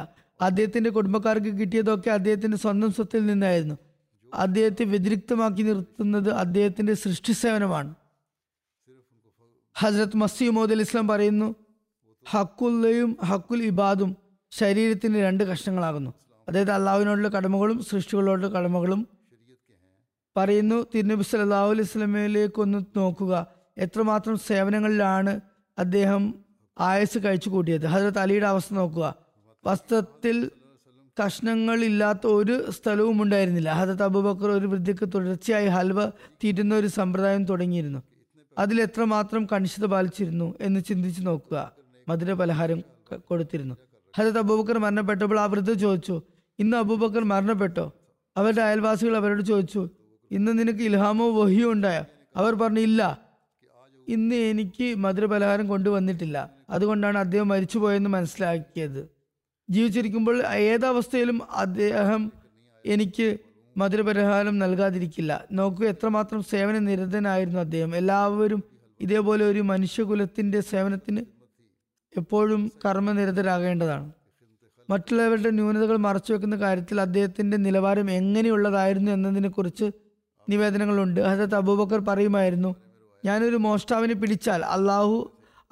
അദ്ദേഹത്തിൻ്റെ കുടുംബക്കാർക്ക് കിട്ടിയതൊക്കെ അദ്ദേഹത്തിൻ്റെ സ്വന്തം സ്വത്തിൽ നിന്നായിരുന്നു. അദ്ദേഹത്തെ വ്യതിരിക്തമാക്കി നിർത്തുന്നത് അദ്ദേഹത്തിൻ്റെ സൃഷ്ടി സേവനമാണ്. ഹസ്രത്ത് മസീഹ് മൗഊദ് അലൈഹി ഇസ്ലാം പറയുന്നു, ഹക്കുല്ലയും ഹക്കുൽ ഇബാദും ശരീരത്തിൻ്റെ രണ്ട് കഷ്ണങ്ങളാകുന്നു. അതായത് അള്ളാഹുവിനോടുള്ള കടമകളും സൃഷ്ടികളോടുള്ള കടമകളും. പറയുന്നു, തിരുനബി സല്ലല്ലാഹു അലൈഹി വസല്ലമയിലേക്കൊന്ന് നോക്കുക, എത്രമാത്രം സേവനങ്ങളിലാണ് അദ്ദേഹം ആയസ് കഴിച്ചു കൂട്ടിയത്. ഹസ്രത്ത് അലിയുടെ അവസ്ഥ നോക്കുക, വസ്ത്രത്തിൽ കഷ്ണങ്ങളില്ലാത്ത ഒരു സ്ഥലവും ഉണ്ടായിരുന്നില്ല. ഹസ്രത്ത് അബൂബക്കർ ഒരു വൃദ്ധയ്ക്ക് തുടർച്ചയായി ഹൽവ തീറ്റുന്ന ഒരു സമ്പ്രദായം തുടങ്ങിയിരുന്നു. അതിലെത്രമാത്രം കണിശത പാലിച്ചിരുന്നു എന്ന് ചിന്തിച്ചു നോക്കുക. മധുര പലഹാരം കൊടുത്തിരുന്നു. ഹസ്രത്ത് അബൂബക്കർ മരണപ്പെട്ടപ്പോൾ ആ വൃദ്ധ ചോദിച്ചു, ഇന്ന് അബൂബക്കർ മരണപ്പെട്ടോ? അവരുടെ അയൽവാസികൾ അവരോട് ചോദിച്ചു, ഇന്ന് നിനക്ക് ഇൽഹാമോ വഹിയോ ഉണ്ടായോ? അവർ പറഞ്ഞു, ഇല്ല, ഇന്ന് എനിക്ക് മധുരപലഹാരം കൊണ്ടുവന്നിട്ടില്ല, അതുകൊണ്ടാണ് അദ്ദേഹം മരിച്ചുപോയെന്ന് മനസ്സിലാക്കിയത്. ജീവിച്ചിരിക്കുമ്പോൾ ഏതവസ്ഥയിലും അദ്ദേഹം എനിക്ക് മധുരപലഹാരം നൽകാതിരിക്കില്ല. നോക്കൂ, എത്രമാത്രം സേവന നിരതനായിരുന്നു അദ്ദേഹം. എല്ലാവരും ഇതേപോലെ ഒരു മനുഷ്യകുലത്തിൻ്റെ സേവനത്തിന് എപ്പോഴും കർമ്മനിരതരാകേണ്ടതാണ്. മറ്റുള്ളവരുടെ ന്യൂനതകൾ മറച്ചുവെക്കുന്ന കാര്യത്തിൽ അദ്ദേഹത്തിൻ്റെ നിലവാരം എങ്ങനെയുള്ളതായിരുന്നു എന്നതിനെക്കുറിച്ച് നിവേദനങ്ങളുണ്ട്. ഹസ്രത്ത് അബൂബക്കർ പറയുമായിരുന്നു, ഞാനൊരു മോഷ്ടാവിനെ പിടിച്ചാൽ അള്ളാഹു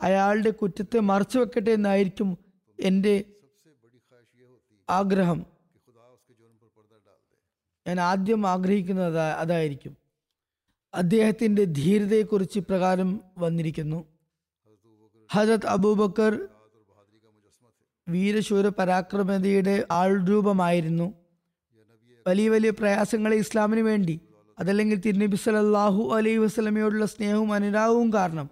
അയാളുടെ കുറ്റത്തെ മറച്ചു വെക്കട്ടെ എന്നായിരിക്കും എൻ്റെ ആഗ്രഹം. ഞാൻ ആദ്യം ആഗ്രഹിക്കുന്നത് അതായിരിക്കും. അദ്ദേഹത്തിൻ്റെ ധീരതയെക്കുറിച്ച് പ്രകാരം വന്നിരിക്കുന്നു, ഹസ്രത്ത് അബൂബക്കർ വീരശൂര പരാക്രമതയുടെ ആൾരൂപമായിരുന്നു. വലിയ വലിയ പ്രയാസങ്ങളെ ഇസ്ലാമിന് വേണ്ടി, അതല്ലെങ്കിൽ തിരുനബി സല്ലല്ലാഹു അലൈഹി വസല്ലമയോടുള്ള സ്നേഹവും അനുരാഗവും കാരണം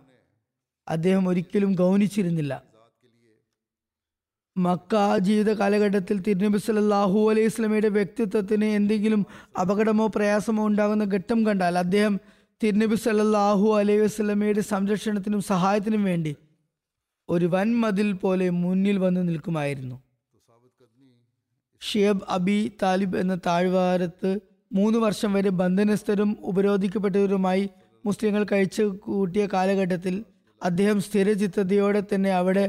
അദ്ദേഹം ഒരിക്കലും ഗൗനിച്ചിരുന്നില്ല. മക്ക ജീവിത കാലഘട്ടത്തിൽ തിരുനബി സല്ലല്ലാഹു അലൈഹി വസല്ലമയുടെ വ്യക്തിത്വത്തിന് എന്തെങ്കിലും അപകടമോ പ്രയാസമോ ഉണ്ടാകുന്ന ഘട്ടം കണ്ടാൽ അദ്ദേഹം തിരുനബി സല്ലല്ലാഹു അലൈഹി വസല്ലമയുടെ സംരക്ഷണത്തിനും സഹായത്തിനും വേണ്ടി ഒരു വൻമതിൽ പോലെ മുന്നിൽ വന്ന് നിൽക്കുമായിരുന്നു. ഷിയബ് അബി താലിബ് എന്ന താഴ്വാരത്ത് മൂന്ന് വർഷം വരെ ബന്ധനസ്ഥരും ഉപരോധിക്കപ്പെട്ടവരുമായി മുസ്ലിങ്ങൾ കഴിച്ചു കൂട്ടിയ കാലഘട്ടത്തിൽ അദ്ദേഹം സ്ഥിരചിത്തതയോടെ തന്നെ അവിടെ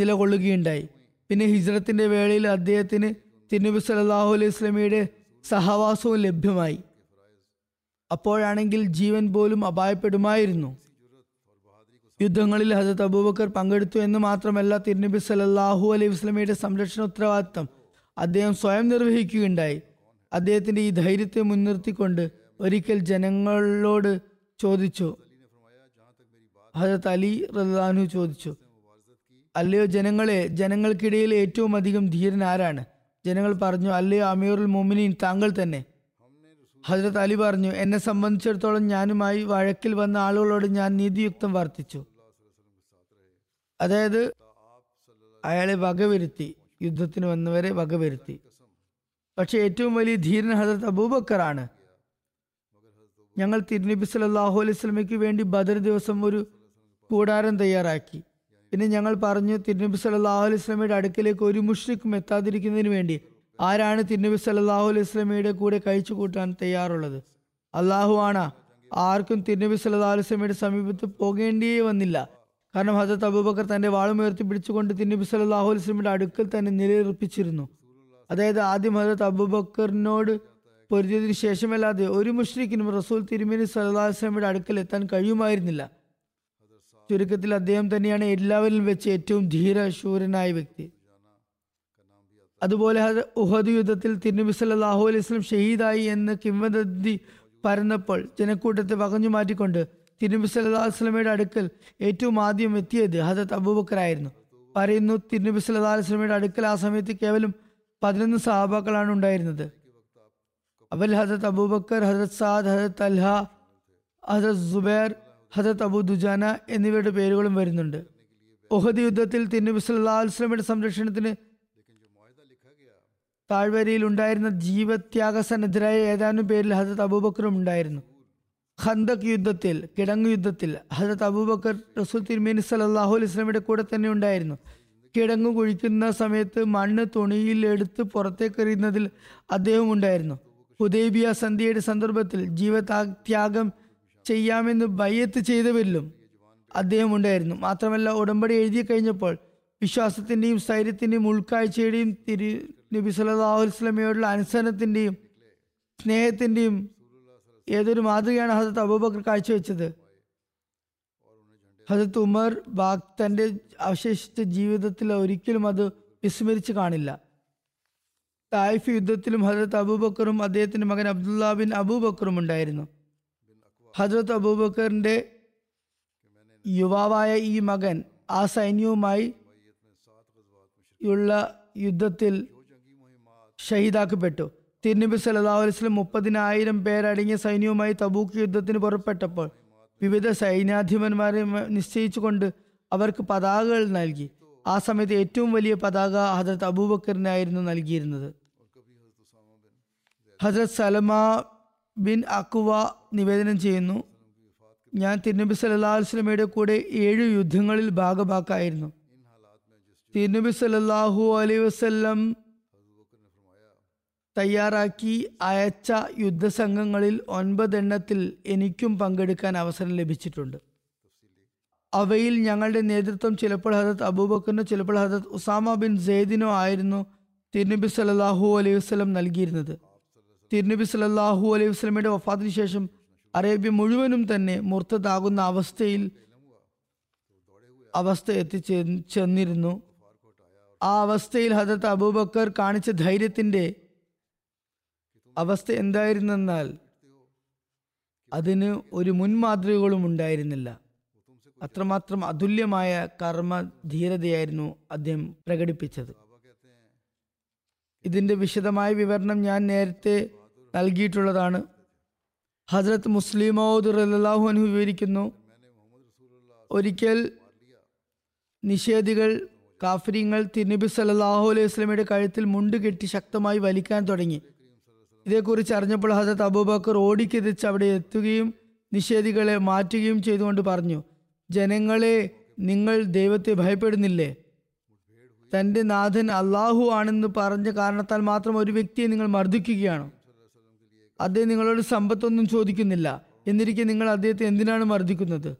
നിലകൊള്ളുകയുണ്ടായി. പിന്നെ ഹിജ്റത്തിൻ്റെ വേളയിൽ അദ്ദേഹത്തിന് തിരുനബി സല്ലല്ലാഹു അലൈഹി വസല്ലമയുടെ സഹവാസവും ലഭ്യമായി. അപ്പോഴാണെങ്കിൽ ജീവൻ പോലും അപായപ്പെടുമായിരുന്നു. യുദ്ധങ്ങളിൽ ഹസ്രത്ത് അബൂബക്കർ പങ്കെടുത്തു എന്ന് മാത്രമല്ല, തിരുനബി സല്ലല്ലാഹു അലൈഹി വസല്ലമയുടെ സംരക്ഷണ ഉത്തരവാദിത്തം അദ്ദേഹം സ്വയം നിർവഹിക്കുകയുണ്ടായി. അദ്ദേഹത്തിൻ്റെ ഈ ധൈര്യത്തെ മുൻനിർത്തിക്കൊണ്ട് ഒരിക്കൽ ജനങ്ങളോട് ചോദിച്ചു, ഹസ്രത്ത് അലി റളിയല്ലാഹു അൻഹു ചോദിച്ചു, അല്ലയോ ജനങ്ങളെ, ജനങ്ങൾക്കിടയിൽ ഏറ്റവും അധികം ധീരൻ ആരാണ്? ജനങ്ങൾ പറഞ്ഞു, അല്ലയോ അമീറുൽ മുഅ്മിനീൻ, താങ്കൾ തന്നെ. ഹസ്രത്ത് അലി പറഞ്ഞു, എന്നെ സംബന്ധിച്ചിടത്തോളം ഞാനുമായി വഴക്കിൽ വന്ന ആളുകളോട് ഞാൻ നീതിയുക്തം വർത്തിച്ചു. അതായത് അയാളെ വകവരുത്തി, യുദ്ധത്തിന് വന്നവരെ വകവരുത്തി. പക്ഷെ ഏറ്റവും വലിയ ധീരൻ ഹസ്രത്ത് അബൂബക്കറാണ്. ഞങ്ങൾ തിരുനബി സല്ലല്ലാഹു അലൈഹി വസല്ലമയ്ക്ക് വേണ്ടി ബദർ ദിവസം ഒരു കൂടാരം തയ്യാറാക്കി. പിന്നെ ഞങ്ങൾ പറഞ്ഞു, തിരുനബി സല്ലല്ലാഹു അലൈഹി വസല്ലമയുടെ അടുക്കലേക്ക് ഒരു മുഷ്രിക്കും എത്താതിരിക്കുന്നതിന് വേണ്ടി ആരാണ് തിരുനബി സല്ലല്ലാഹു അലൈഹി വസല്ലമയുടെ കൂടെ കഴിച്ചു കൂട്ടാൻ തയ്യാറുള്ളത്? അള്ളാഹു ആണ്. ആർക്കും തിരുനബി സല്ലല്ലാഹു അലൈഹി വസല്ലമയുടെ സമീപത്ത് പോകേണ്ടിയേ വന്നില്ല. കാരണം ഹസ്രത്ത് അബൂബക്കർ തൻ്റെ വാളുമുയർത്തി പിടിച്ചുകൊണ്ട് തിരുനബി സല്ലല്ലാഹു അലൈഹി വസല്ലമയുടെ അടുക്കൽ തന്നെ നിലയുറപ്പിച്ചിരുന്നു. അതായത് ആദ്യം ഹസ്രത്ത് അബൂബക്കറിനോട് പൊരുതിയതിനു ശേഷമല്ലാതെ ഒരു മുശ്രിക്കിനും റസൂൽ തിരുമേനി സല്ലല്ലാഹു അലൈഹി വസല്ലമയുടെ അടുക്കൽ എത്താൻ കഴിയുമായിരുന്നില്ല. ചുരുക്കത്തിൽ അദ്ദേഹം തന്നെയാണ് എല്ലാവരിലും വെച്ച് ഏറ്റവും ധീരശൂരനായ വ്യക്തി. അതുപോലെ ഉഹദ് യുദ്ധത്തിൽ തിരുനബി സല്ലല്ലാഹു അലൈഹി വസല്ലം ഷഹീദായി എന്ന് കിംവദന്തി പരന്നപ്പോൾ ജനക്കൂട്ടത്തെ വകഞ്ഞു മാറ്റിക്കൊണ്ട് തിരുനബി സല്ലല്ലാഹു അലൈഹി വസല്ലമയുടെ അടുക്കൽ ഏറ്റവും ആദ്യം എത്തിയത് ഹസ്രത്ത് അബൂബക്കറായിരുന്നു. പറയുന്നു, തിരുനബി സല്ലല്ലാഹു അലൈഹി വസല്ലമയുടെ അടുക്കൽ ആ സമയത്ത് കേവലം പതിനൊന്ന് സഹാബാക്കളാണ് ഉണ്ടായിരുന്നത്. അവൽ ഹസ്രത്ത് അബൂബക്കർ, ഹസ്രത്ത് സഅദ്, ഹസ്രത്ത് തൽഹ, ഹസ്രത്ത് സുബൈർ, ഹസ്രത്ത് അബൂ ദുജാന എന്നിവരുടെ പേരുകളും വരുന്നുണ്ട്. ഉഹദ് യുദ്ധത്തിൽ തിരുനബി സല്ലല്ലാഹു അലൈഹി വസല്ലമയുടെ സംരക്ഷണത്തിന് താഴ്വരയിൽ ഉണ്ടായിരുന്ന ജീവത്യാഗ സന്നദ്ധരായ ഏതാനും പേരിൽ ഹസ്രത്ത് അബൂബക്കറും ഉണ്ടായിരുന്നു. ഖന്ദഖ് യുദ്ധത്തിൽ, കിടങ്ങ് യുദ്ധത്തിൽ ഹസ്രത്ത് അബൂബക്കർ റസൂൽ തിരുമേനി സല്ലല്ലാഹു അലൈഹി വസല്ലമയുടെ കൂടെ തന്നെ ഉണ്ടായിരുന്നു. കിഴങ്ങ് കുഴിക്കുന്ന സമയത്ത് മണ്ണ് തുണിയിൽ എടുത്ത് പുറത്തേക്കെറിയുന്നതിൽ അദ്ദേഹം ഉണ്ടായിരുന്നു. ഹുദൈബിയ സന്ധിയുടെ സന്ദർഭത്തിൽ ജീവത്യാ ത്യാഗം ചെയ്യാമെന്ന് ബയ്യത്ത് ചെയ്തവരിലും അദ്ദേഹം ഉണ്ടായിരുന്നു. മാത്രമല്ല, ഉടമ്പടി എഴുതി കഴിഞ്ഞപ്പോൾ വിശ്വാസത്തിൻ്റെയും സ്ഥൈര്യത്തിൻ്റെയും ഉൾക്കാഴ്ചയുടെയും തിരു നബി സല്ലല്ലാഹു അലൈഹി വസല്ലമയോടുള്ള അനുസരണത്തിൻ്റെയും സ്നേഹത്തിൻ്റെയും ഏതൊരു മാതൃകയാണ് ഹസത്ത് അബൂബക്കർ കാഴ്ചവെച്ചത്. ഹസത്ത് ഉമർ ബാഗ് തൻ്റെ അവശേഷിച്ച ജീവിതത്തിൽ ഒരിക്കലും അത് വിസ്മരിച്ച് കാണില്ല. തായിഫ് യുദ്ധത്തിലും ഹസരത്ത് അബൂബക്കറും അദ്ദേഹത്തിൻ്റെ മകൻ അബ്ദുള്ള ബിൻ അബൂബക്കറും ഉണ്ടായിരുന്നു. ഹസരത്ത് അബൂബക്കറിൻ്റെ യുവാവായ ഈ മകൻ ആ സൈന്യവുമായി യുള്ള യുദ്ധത്തിൽ ഷഹീദാക്കപ്പെട്ടു. തിരുനബി സല്ലല്ലാഹു അലൈഹി വസല്ലം മുപ്പതിനായിരം പേരടങ്ങിയ സൈന്യവുമായി തബൂക്ക് യുദ്ധത്തിന് പുറപ്പെട്ടപ്പോൾ വിവിധ സൈന്യാധിപന്മാരെ നിശ്ചയിച്ചുകൊണ്ട് അവർക്ക് പതാകകൾ നൽകി. ആ സമയത്ത് ഏറ്റവും വലിയ പതാക ഹദ്രത്ത് അബൂബക്കറിനായിരുന്നു നൽകിയിരുന്നത്. ഹദ്രത്ത് സലമ ബിൻ അക്വ നിവേദനം ചെയ്യുന്നു, ഞാൻ തിരുനബി സല്ലല്ലാഹു അലൈഹി വസല്ലമയുടെ കൂടെ ഏഴ് യുദ്ധങ്ങളിൽ ഭാഗഭാക്കായിരുന്നു. തിരുനബി സല്ലല്ലാഹു അലൈഹി വസല്ലം തയ്യാറാക്കി അയച്ച യുദ്ധസംഘങ്ങളിൽ ഒൻപതെണ്ണത്തിൽ എനിക്കും പങ്കെടുക്കാൻ അവസരം ലഭിച്ചിട്ടുണ്ട്. അവയിൽ ഞങ്ങളുടെ നേതൃത്വം ചിലപ്പോൾ ഹദത്ത് അബൂബക്കറിനോ ചിലപ്പോൾ ഹദത്ത് ഉസാമ ബിൻ സെയ്ദിനോ ആയിരുന്നു തിരുനബി സല്ലല്ലാഹു അലൈഹി വസല്ലം നൽകിയിരുന്നത്. തിരുനബി സല്ലല്ലാഹു അലൈഹി വസല്ലമയുടെ വഫാത്തിന് ശേഷം അറേബ്യ മുഴുവനും തന്നെ മുർത്തദാകുന്ന അവസ്ഥയിൽ അവസ്ഥ എത്തിച്ചേ ചെന്നിരുന്നു. ആ അവസ്ഥയിൽ ഹദത്ത് അബൂബക്കർ കാണിച്ച ധൈര്യത്തിൻ്റെ അവസ്ഥ എന്തായിരുന്നെന്നാൽ അതിന് ഒരു മുൻമാതൃകകളും ഉണ്ടായിരുന്നില്ല. അത്രമാത്രം അതുല്യമായ കർമ്മ ധീരതയായിരുന്നു അദ്ദേഹം പ്രകടിപ്പിച്ചത്. ഇതിൻ്റെ വിശദമായ വിവരണം ഞാൻ നേരത്തെ നൽകിയിട്ടുള്ളതാണ്. ഹസ്രത്ത് മുസ്ലിം മൗദ് റളിയല്ലാഹു അൻഹു വിവരിക്കുന്നു, ഒരിക്കൽ നിഷേധികൾ കാഫിരിങ്ങൾ തിരുനബി സല്ലല്ലാഹു അലൈഹി വസല്ലമയുടെ കഴുത്തിൽ മുണ്ട് കെട്ടി ശക്തമായി വലിക്കാൻ തുടങ്ങി. ഇതേക്കുറിച്ച് അറിഞ്ഞപ്പോൾ ഹസരത്ത് അബൂബക്കർ ഓടിക്കിതിച്ച് അവിടെ എത്തുകയും നിഷേധികളെ മാറ്റുകയും ചെയ്തുകൊണ്ട് പറഞ്ഞു, ജനങ്ങളെ, നിങ്ങൾ ദൈവത്തെ ഭയപ്പെടുന്നില്ലേ? തൻ്റെ നാഥൻ അള്ളാഹു ആണെന്ന് പറഞ്ഞ കാരണത്താൽ മാത്രം ഒരു വ്യക്തിയെ നിങ്ങൾ മർദ്ദിക്കുകയാണോ? അദ്ദേഹം നിങ്ങളോട് സമ്പത്തൊന്നും ചോദിക്കുന്നില്ല, എന്നിരിക്കെ നിങ്ങൾ അദ്ദേഹത്തെ എന്തിനാണ് മർദ്ദിക്കുന്നത്?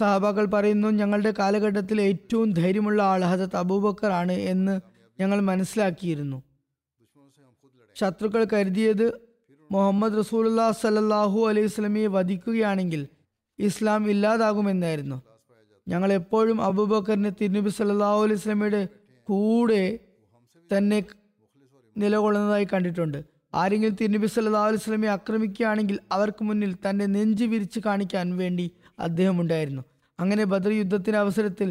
സഹാബാക്കൾ പറയുന്നു, ഞങ്ങളുടെ കാലഘട്ടത്തിലെ ഏറ്റവും ധൈര്യമുള്ള ആൾ ഹസരത്ത് അബൂബക്കർ ആണ് എന്ന് ഞങ്ങൾ മനസ്സിലാക്കിയിരുന്നു. ശത്രുക്കൾ കരുതിയത് മുഹമ്മദ് റസൂലുള്ളാഹി സ്വല്ലല്ലാഹു അലൈഹി വസല്ലമയെ വധിക്കുകയാണെങ്കിൽ ഇസ്ലാം ഇല്ലാതാകുമെന്നായിരുന്നു. ഞങ്ങൾ എപ്പോഴും അബൂബക്കറിനെ തിരുനബി സല്ലല്ലാഹു അലൈഹി വസല്ലമയുടെ കൂടെ തന്നെ നിലകൊള്ളുന്നതായി കണ്ടിട്ടുണ്ട്. ആരെങ്കിലും തിരുനബി സല്ലല്ലാഹു അലൈഹി വസല്ലമയെ ആക്രമിക്കുകയാണെങ്കിൽ അവർക്ക് മുന്നിൽ തൻ്റെ നെഞ്ച് വിരിച്ച് കാണിക്കാൻ വേണ്ടി അദ്ദേഹം ഉണ്ടായിരുന്നു. അങ്ങനെ ബദർ യുദ്ധത്തിൻ്റെ അവസരത്തിൽ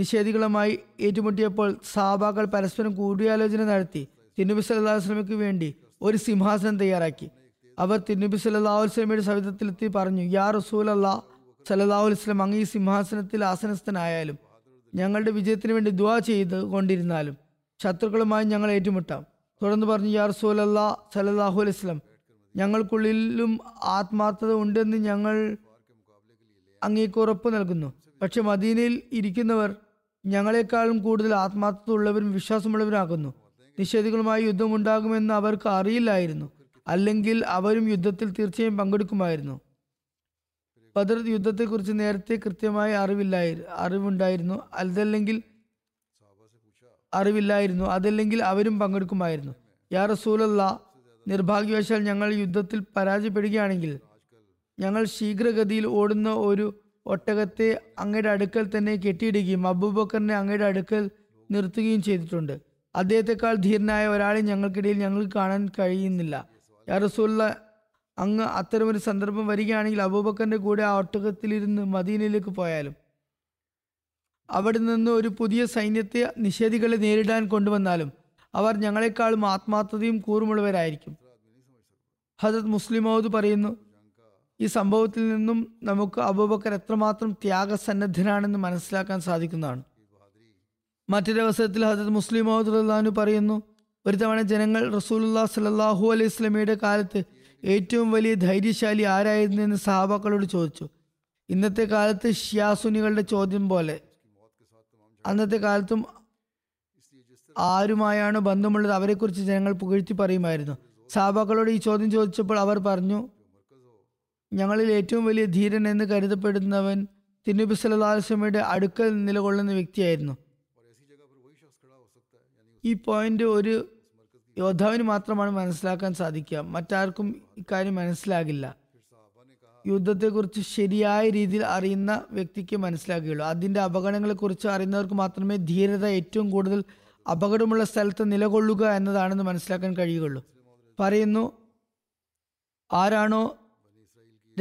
നിഷേധികളുമായി ഏറ്റുമുട്ടിയപ്പോൾ സഹാബാക്കൾ പരസ്പരം കൂടിയാലോചന നടത്തി തിരുനബി സല്ലല്ലാഹു അലൈഹി വസല്ലമയ്ക്ക് വേണ്ടി ഒരു സിംഹാസനം തയ്യാറാക്കി. അവർ തിരുനബി സല്ലല്ലാഹു അലൈഹി വസല്ലമയുടെ സവിധത്തിലെത്തി പറഞ്ഞു, യാ റസൂലല്ലാഹ് സല്ലല്ലാഹു അലൈഹി വസല്ലം, അങ്ങ് ഈ സിംഹാസനത്തിൽ ആസനസ്ഥനായാലും ഞങ്ങളുടെ വിജയത്തിന് വേണ്ടി ദുആ ചെയ്ത് കൊണ്ടിരുന്നാലും ശത്രുക്കളുമായി ഞങ്ങൾ ഏറ്റുമുട്ടാം. തുടർന്ന് പറഞ്ഞു, യാ റസൂലല്ലാഹ് സല്ലല്ലാഹു അലൈഹി വസല്ലം, ഞങ്ങൾക്കുള്ളിലും ആത്മാർത്ഥത ഉണ്ടെന്ന് ഞങ്ങൾ അങ്ങേക്ക് ഉറപ്പ് നൽകുന്നു. പക്ഷെ മദീനയിൽ ഇരിക്കുന്നവർ ഞങ്ങളെക്കാളും കൂടുതൽ ആത്മാർത്ഥത ഉള്ളവരും വിശ്വാസമുള്ളവരാകുന്നു. നിഷേധികളുമായി യുദ്ധമുണ്ടാകുമെന്ന് അവർക്ക് അറിയില്ലായിരുന്നു, അല്ലെങ്കിൽ അവരും യുദ്ധത്തിൽ തീർച്ചയായും പങ്കെടുക്കുമായിരുന്നു. ബദർ യുദ്ധത്തെക്കുറിച്ച് നേരത്തെ കൃത്യമായ അറിവില്ലായി അറിവുണ്ടായിരുന്നു അതല്ലെങ്കിൽ അറിവില്ലായിരുന്നു അതല്ലെങ്കിൽ അവരും പങ്കെടുക്കുമായിരുന്നു. യാ റസൂലല്ലാഹ്, നിർഭാഗ്യവശാൽ ഞങ്ങൾ യുദ്ധത്തിൽ പരാജയപ്പെടുകയാണെങ്കിൽ ഞങ്ങൾ ശീഘ്രഗതിയിൽ ഓടുന്ന ഒരു ഒട്ടകത്തെ അങ്ങയുടെ അടുക്കൽ തന്നെ കെട്ടിയിടുകയും അബൂബക്കറിനെ അങ്ങയുടെ അടുക്കൽ നിർത്തുകയും ചെയ്തിട്ടുണ്ട്. അദ്ദേഹത്തെക്കാൾ ധീരനായ ഒരാളെ ഞങ്ങൾക്കിടയിൽ ഞങ്ങൾക്ക് കാണാൻ കഴിയുന്നില്ല. യാ റസൂലുള്ളാഹി, അങ്ങ് അത്തരമൊരു സന്ദർഭം വരികയാണെങ്കിൽ അബൂബക്കറിന്റെ കൂടെ ആ ഒട്ടകത്തിലിരുന്ന് മദീനയിലേക്ക് പോയാലും അവിടെ നിന്ന് ഒരു പുതിയ സൈന്യത്തെ നിഷേധികളെ നേരിടാൻ കൊണ്ടുവന്നാലും അവർ ഞങ്ങളെക്കാളും ആത്മാർത്ഥതയും കൂറുമുള്ളവരായിരിക്കും. ഹദത്ത് മുസ്ലിം മൗദ് പറയുന്നു, ഈ സംഭവത്തിൽ നിന്നും നമുക്ക് അബൂബക്കർ എത്രമാത്രം ത്യാഗസന്നദ്ധനാണെന്ന് മനസ്സിലാക്കാൻ സാധിക്കുന്നതാണ്. മറ്റൊരവസരത്തിൽ ഹദത്ത് മുസ്ലിം മൗദ് റളിയല്ലാഹു അൻഹു പറയുന്നു, ഒരു തവണ ജനങ്ങൾ റസൂലുള്ളാഹി സ്വല്ലല്ലാഹു അലൈഹി വസല്ലമയുടെ കാലത്ത് ഏറ്റവും വലിയ ധൈര്യശാലി ആരായിരുന്നു എന്ന് സഹാബാക്കളോട് ചോദിച്ചു. ഇന്നത്തെ കാലത്ത് ഷിയാസുനികളുടെ ചോദ്യം പോലെ അന്നത്തെ കാലത്തും ആരുമായാണ് ബന്ധമുള്ളത് അവരെക്കുറിച്ച് ജനങ്ങൾ പുകഴ്ത്തി പറയുമായിരുന്നു. സഹാബാക്കളോട് ഈ ചോദ്യം ചോദിച്ചപ്പോൾ അവർ പറഞ്ഞു, ഞങ്ങളിൽ ഏറ്റവും വലിയ ധീരൻ എന്ന് കരുതപ്പെടുന്നവൻ തിരുനബി സല്ലല്ലാഹു അലൈഹി വസല്ലമയുടെ അടുക്കൽ നിലകൊള്ളുന്ന വ്യക്തിയായിരുന്നു. ഈ പോയിന്റ് ഒരു യോദ്ധാവിന് മാത്രമാണ് മനസ്സിലാക്കാൻ സാധിക്കുക, മറ്റാർക്കും ഇക്കാര്യം മനസ്സിലാകില്ല. യുദ്ധത്തെക്കുറിച്ച് ശരിയായ രീതിയിൽ അറിയുന്ന വ്യക്തിക്ക് മനസ്സിലാകുകയുള്ളൂ. അതിൻ്റെ അപകടങ്ങളെക്കുറിച്ച് അറിയുന്നവർക്ക് മാത്രമേ ധീരത ഏറ്റവും കൂടുതൽ അപകടമുള്ള സ്ഥലത്ത് നിലകൊള്ളുക എന്നതാണെന്ന് മനസ്സിലാക്കാൻ കഴിയുകയുള്ളൂ. പറയുന്നു, ആരാണോ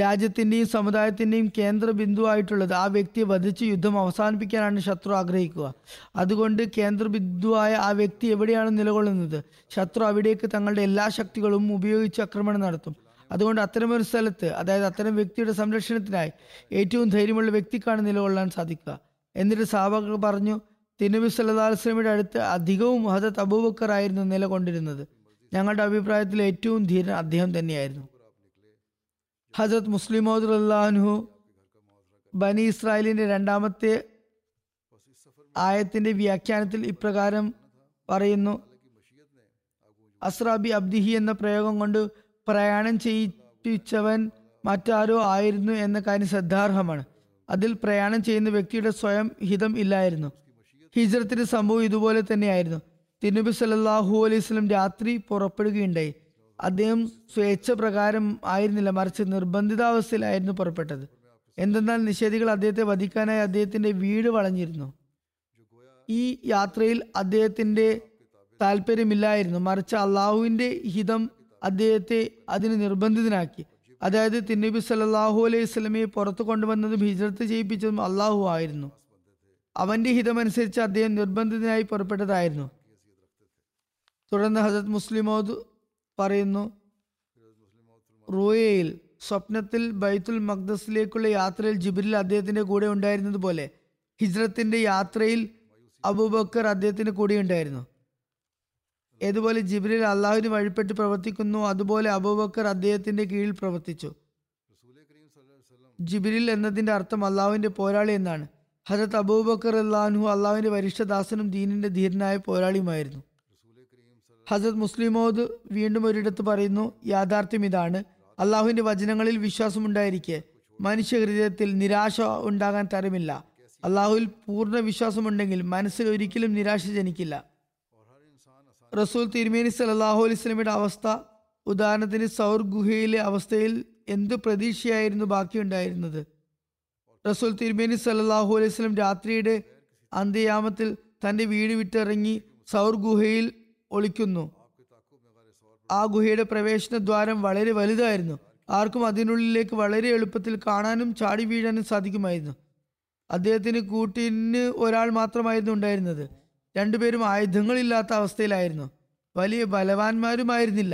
രാജ്യത്തിൻ്റെയും സമുദായത്തിൻ്റെയും കേന്ദ്ര ബിന്ദുവായിട്ടുള്ളത് ആ വ്യക്തിയെ വധിച്ച് യുദ്ധം അവസാനിപ്പിക്കാനാണ് ശത്രു ആഗ്രഹിക്കുക. അതുകൊണ്ട് കേന്ദ്ര ബിന്ദുവായ ആ വ്യക്തി എവിടെയാണ് നിലകൊള്ളുന്നത്, ശത്രു അവിടേക്ക് തങ്ങളുടെ എല്ലാ ശക്തികളും ഉപയോഗിച്ച് ആക്രമണം നടത്തും. അതുകൊണ്ട് അത്തരമൊരു സ്ഥലത്ത്, അതായത് അത്തരം വ്യക്തിയുടെ സംരക്ഷണത്തിനായി ഏറ്റവും ധൈര്യമുള്ള വ്യക്തിക്കാണ് നിലകൊള്ളാൻ സാധിക്കുക. എന്നിട്ട് സഹാബാക്കൾ പറഞ്ഞു, തിരുനബി സല്ലല്ലാഹു അലൈഹി വസല്ലമയുടെ അടുത്ത് അധികവും ഹദരത്ത് അബൂബക്കർ ആയിരുന്നു നിലകൊണ്ടിരുന്നത്. ഞങ്ങളുടെ അഭിപ്രായത്തിൽ ഏറ്റവും ധീരൻ അദ്ദേഹം തന്നെയായിരുന്നു. ഹജറത്ത് മുസ്ലിം മൗദ് റളിയല്ലാഹു അൻഹു ബനി ഇസ്രായേലിൻ്റെ രണ്ടാമത്തെ ആയത്തിൻ്റെ വ്യാഖ്യാനത്തിൽ ഇപ്രകാരം പറയുന്നു, അസ്രാബി അബ്ദിഹി എന്ന പ്രയോഗം കൊണ്ട് പ്രയാണം ചെയ്യിപ്പിച്ചവൻ മറ്റാരോ ആയിരുന്നു എന്ന കാര്യം ശ്രദ്ധാർഹമാണ്. അതിൽ പ്രയാണം ചെയ്യുന്ന വ്യക്തിയുടെ സ്വയം ഹിതം ഇല്ലായിരുന്നു. ഹിജ്റത്തിൻ്റെ സംഭവം ഇതുപോലെ തന്നെയായിരുന്നു. തിരുനബി സല്ലല്ലാഹു അലൈഹി വസല്ലം രാത്രി പുറപ്പെടുകയുണ്ടായി. അദ്ദേഹം സ്വേച്ഛ പ്രകാരം ആയിരുന്നില്ല, മറിച്ച് നിർബന്ധിതാവസ്ഥയിലായിരുന്നു പുറപ്പെട്ടത്. എന്തെന്നാൽ നിഷേധികൾ അദ്ദേഹത്തെ വധിക്കാനായി അദ്ദേഹത്തിൻ്റെ വീട് വളഞ്ഞിരുന്നു. ഈ യാത്രയിൽ അദ്ദേഹത്തിൻ്റെ താല്പര്യമില്ലായിരുന്നു, മറിച്ച് അള്ളാഹുവിൻ്റെ ഹിതം അദ്ദേഹത്തെ അതിന് നിർബന്ധിതനാക്കി. അതായത് തിരുനബി സല്ലല്ലാഹു അലൈഹി വസല്ലമയെ പുറത്തു കൊണ്ടുവന്നതും ഹിജ്റത്ത് ചെയ്യിപ്പിച്ചതും അള്ളാഹു ആയിരുന്നു. അവൻ്റെ ഹിതമനുസരിച്ച് അദ്ദേഹം നിർബന്ധിതനായി പുറപ്പെട്ടതായിരുന്നു. തുടർന്ന് ഹദരത്ത് മുസ്ലിം മൗദ് പറയുന്നു, റൂയയിൽ സ്വപ്നത്തിൽ ബൈത്തുൽ മഖ്ദസിലേക്കുള്ള യാത്രയിൽ ജിബ്രീൽ അദ്ദേഹത്തിൻ്റെ കൂടെ ഉണ്ടായിരുന്നത് പോലെ ഹിജ്റത്തിൻ്റെ യാത്രയിൽ അബൂബക്കർ അദ്ദേഹത്തിൻ്റെ കൂടെ ഉണ്ടായിരുന്നു. ഏതുപോലെ ജിബ്രീൽ അള്ളാഹുവിന് വഴിപ്പെട്ട് പ്രവർത്തിക്കുന്നു, അതുപോലെ അബൂബക്കർ അദ്ദേഹത്തിൻ്റെ കീഴിൽ പ്രവർത്തിച്ചു. ജിബ്രീൽ എന്നതിൻ്റെ അർത്ഥം അള്ളാഹുവിൻ്റെ പോരാളി എന്നാണ്. ഹദരത്ത് അബൂബക്കർ റളിയല്ലാഹു അൻഹു അള്ളാഹുവിൻ്റെ വരിഷ്ഠദാസനും ദീനിൻ്റെ ധീരനായ പോരാളിയുമായിരുന്നു. ഹസരത് മുസ്ലിം മൗദ് വീണ്ടും ഒരിടത്ത് പറയുന്നു, യാഥാർത്ഥ്യം ഇതാണ്, അള്ളാഹുവിൻ്റെ വചനങ്ങളിൽ വിശ്വാസമുണ്ടായിരിക്കെ മനുഷ്യ ഹൃദയത്തിൽ നിരാശ ഉണ്ടാകാൻ തരമില്ല. അള്ളാഹുവിൽ പൂർണ്ണ വിശ്വാസമുണ്ടെങ്കിൽ മനസ്സിൽ ഒരിക്കലും നിരാശ ജനിക്കില്ല. റസൂൽ തിരുമേനി സല്ലല്ലാഹു അലൈഹി വസല്ലമയുടെ അവസ്ഥ, ഉദാഹരണത്തിന് സൗർ ഗുഹയിലെ അവസ്ഥയിൽ എന്ത് പ്രതീക്ഷയായിരുന്നു ബാക്കിയുണ്ടായിരുന്നത്? റസൂൽ തിരുമേനി സല്ലല്ലാഹു അലൈഹി വസല്ലം രാത്രിയുടെ അന്ത്യയാമത്തിൽ തൻ്റെ വീട് വിട്ടിറങ്ങി സൗർ ഗുഹയിൽ ഒളിക്കുന്നു. ആ ഗുഹയുടെ പ്രവേശന ദ്വാരം വളരെ വലുതായിരുന്നു. ആർക്കും അതിനുള്ളിലേക്ക് വളരെ എളുപ്പത്തിൽ കാണാനും ചാടി വീഴാനും സാധിക്കുമായിരുന്നു. അദ്ദേഹത്തിന് കൂട്ടിന് ഒരാൾ മാത്രമായിരുന്നു ഉണ്ടായിരുന്നത്. രണ്ടുപേരും ആയുധങ്ങളില്ലാത്ത അവസ്ഥയിലായിരുന്നു. വലിയ ബലവാന്മാരുമായിരുന്നില്ല.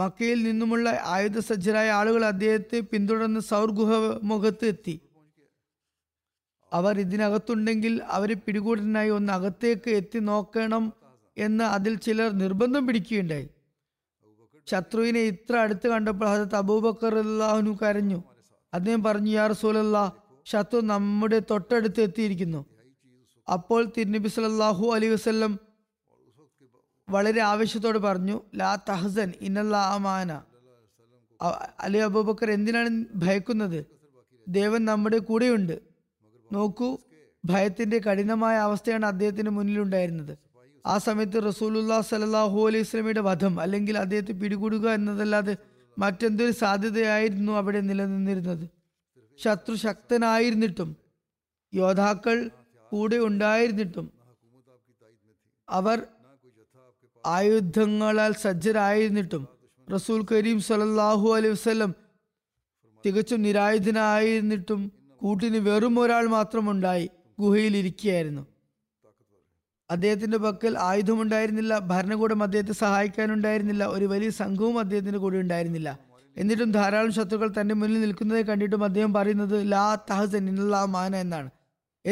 മക്കയിൽ നിന്നുമുള്ള ആയുധസജ്ജരായ ആളുകൾ അദ്ദേഹത്തെ പിന്തുടർന്ന് സൗർ ഗുഹ മുഖത്ത് എത്തി. അവർ ഇതിനകത്തുണ്ടെങ്കിൽ അവരെ പിടികൂടനായി ഒന്ന് അകത്തേക്ക് എത്തി നോക്കണം എന്ന് അതിൽ ചിലർ നിർബന്ധം പിടിക്കുകയുണ്ടായി. ശത്രുവിനെ ഇത്ര അടുത്ത് കണ്ടപ്പോൾ ഹദരത്ത് അബൂബക്കർ റളിയല്ലാഹു അൻഹു കരഞ്ഞു. അദ്ദേഹം പറഞ്ഞു, യാ റസൂലല്ലാഹ്, ശത്രു നമ്മുടെ തൊട്ടടുത്ത് എത്തിയിരിക്കുന്നു. അപ്പോൾ തിരുനബി സല്ലല്ലാഹു അലൈഹി വസല്ലം വളരെ ആവേശത്തോടെ പറഞ്ഞു, ലാ തഹ്സൻ ഇന്നല്ലാഹ മഅനാ. അലി അബൂബക്കർ, എന്തിനാണ് ഭയക്കുന്നത്? ദേവൻ നമ്മുടെ കൂടെയുണ്ട്. നോക്കൂ, ഭയത്തിന്റെ കഠിനമായ അവസ്ഥയാണ് അദ്ദേഹത്തിന് മുന്നിലുണ്ടായിരുന്നത്. ആ സമയത്ത് റസൂലുള്ളാഹി സ്വല്ലല്ലാഹു അലൈഹി വസല്ലമയുടെ വധം അല്ലെങ്കിൽ അദ്ദേഹത്തെ പിടികൂടുക എന്നതല്ലാതെ മറ്റെന്തൊരു സാധ്യതയായിരുന്നു അവിടെ നിലനിന്നിരുന്നത്? ശത്രു ശക്തനായിരുന്നിട്ടും യോദ്ധാക്കൾ കൂടെ ഉണ്ടായിരുന്നിട്ടും അവർ ആയുധങ്ങളാൽ സജ്ജരായിരുന്നിട്ടും റസൂൽ കരീം സ്വല്ലല്ലാഹു അലൈഹി വസല്ലം തികച്ചും നിരായുധനായിരുന്നിട്ടും കൂട്ടിന് വെറും ഒരാൾ മാത്രമുണ്ടായി ഗുഹയിലിരിക്കുകയായിരുന്നു. അദ്ദേഹത്തിന്റെ പക്കൽ ആയുധമുണ്ടായിരുന്നില്ല, ഭരണകൂടം അദ്ദേഹത്തെ സഹായിക്കാനുണ്ടായിരുന്നില്ല, ഒരു വലിയ സംഘവും അദ്ദേഹത്തിന്റെ കൂടെ ഉണ്ടായിരുന്നില്ല. എന്നിട്ടും ധാരാളം ശത്രുക്കൾ തന്റെ മുന്നിൽ നിൽക്കുന്നത് കണ്ടിട്ടും അദ്ദേഹം പറയുന്നത് ലാ തഹസൻ ഇന്നല്ലാഹ മഅനാ എന്നാണ്.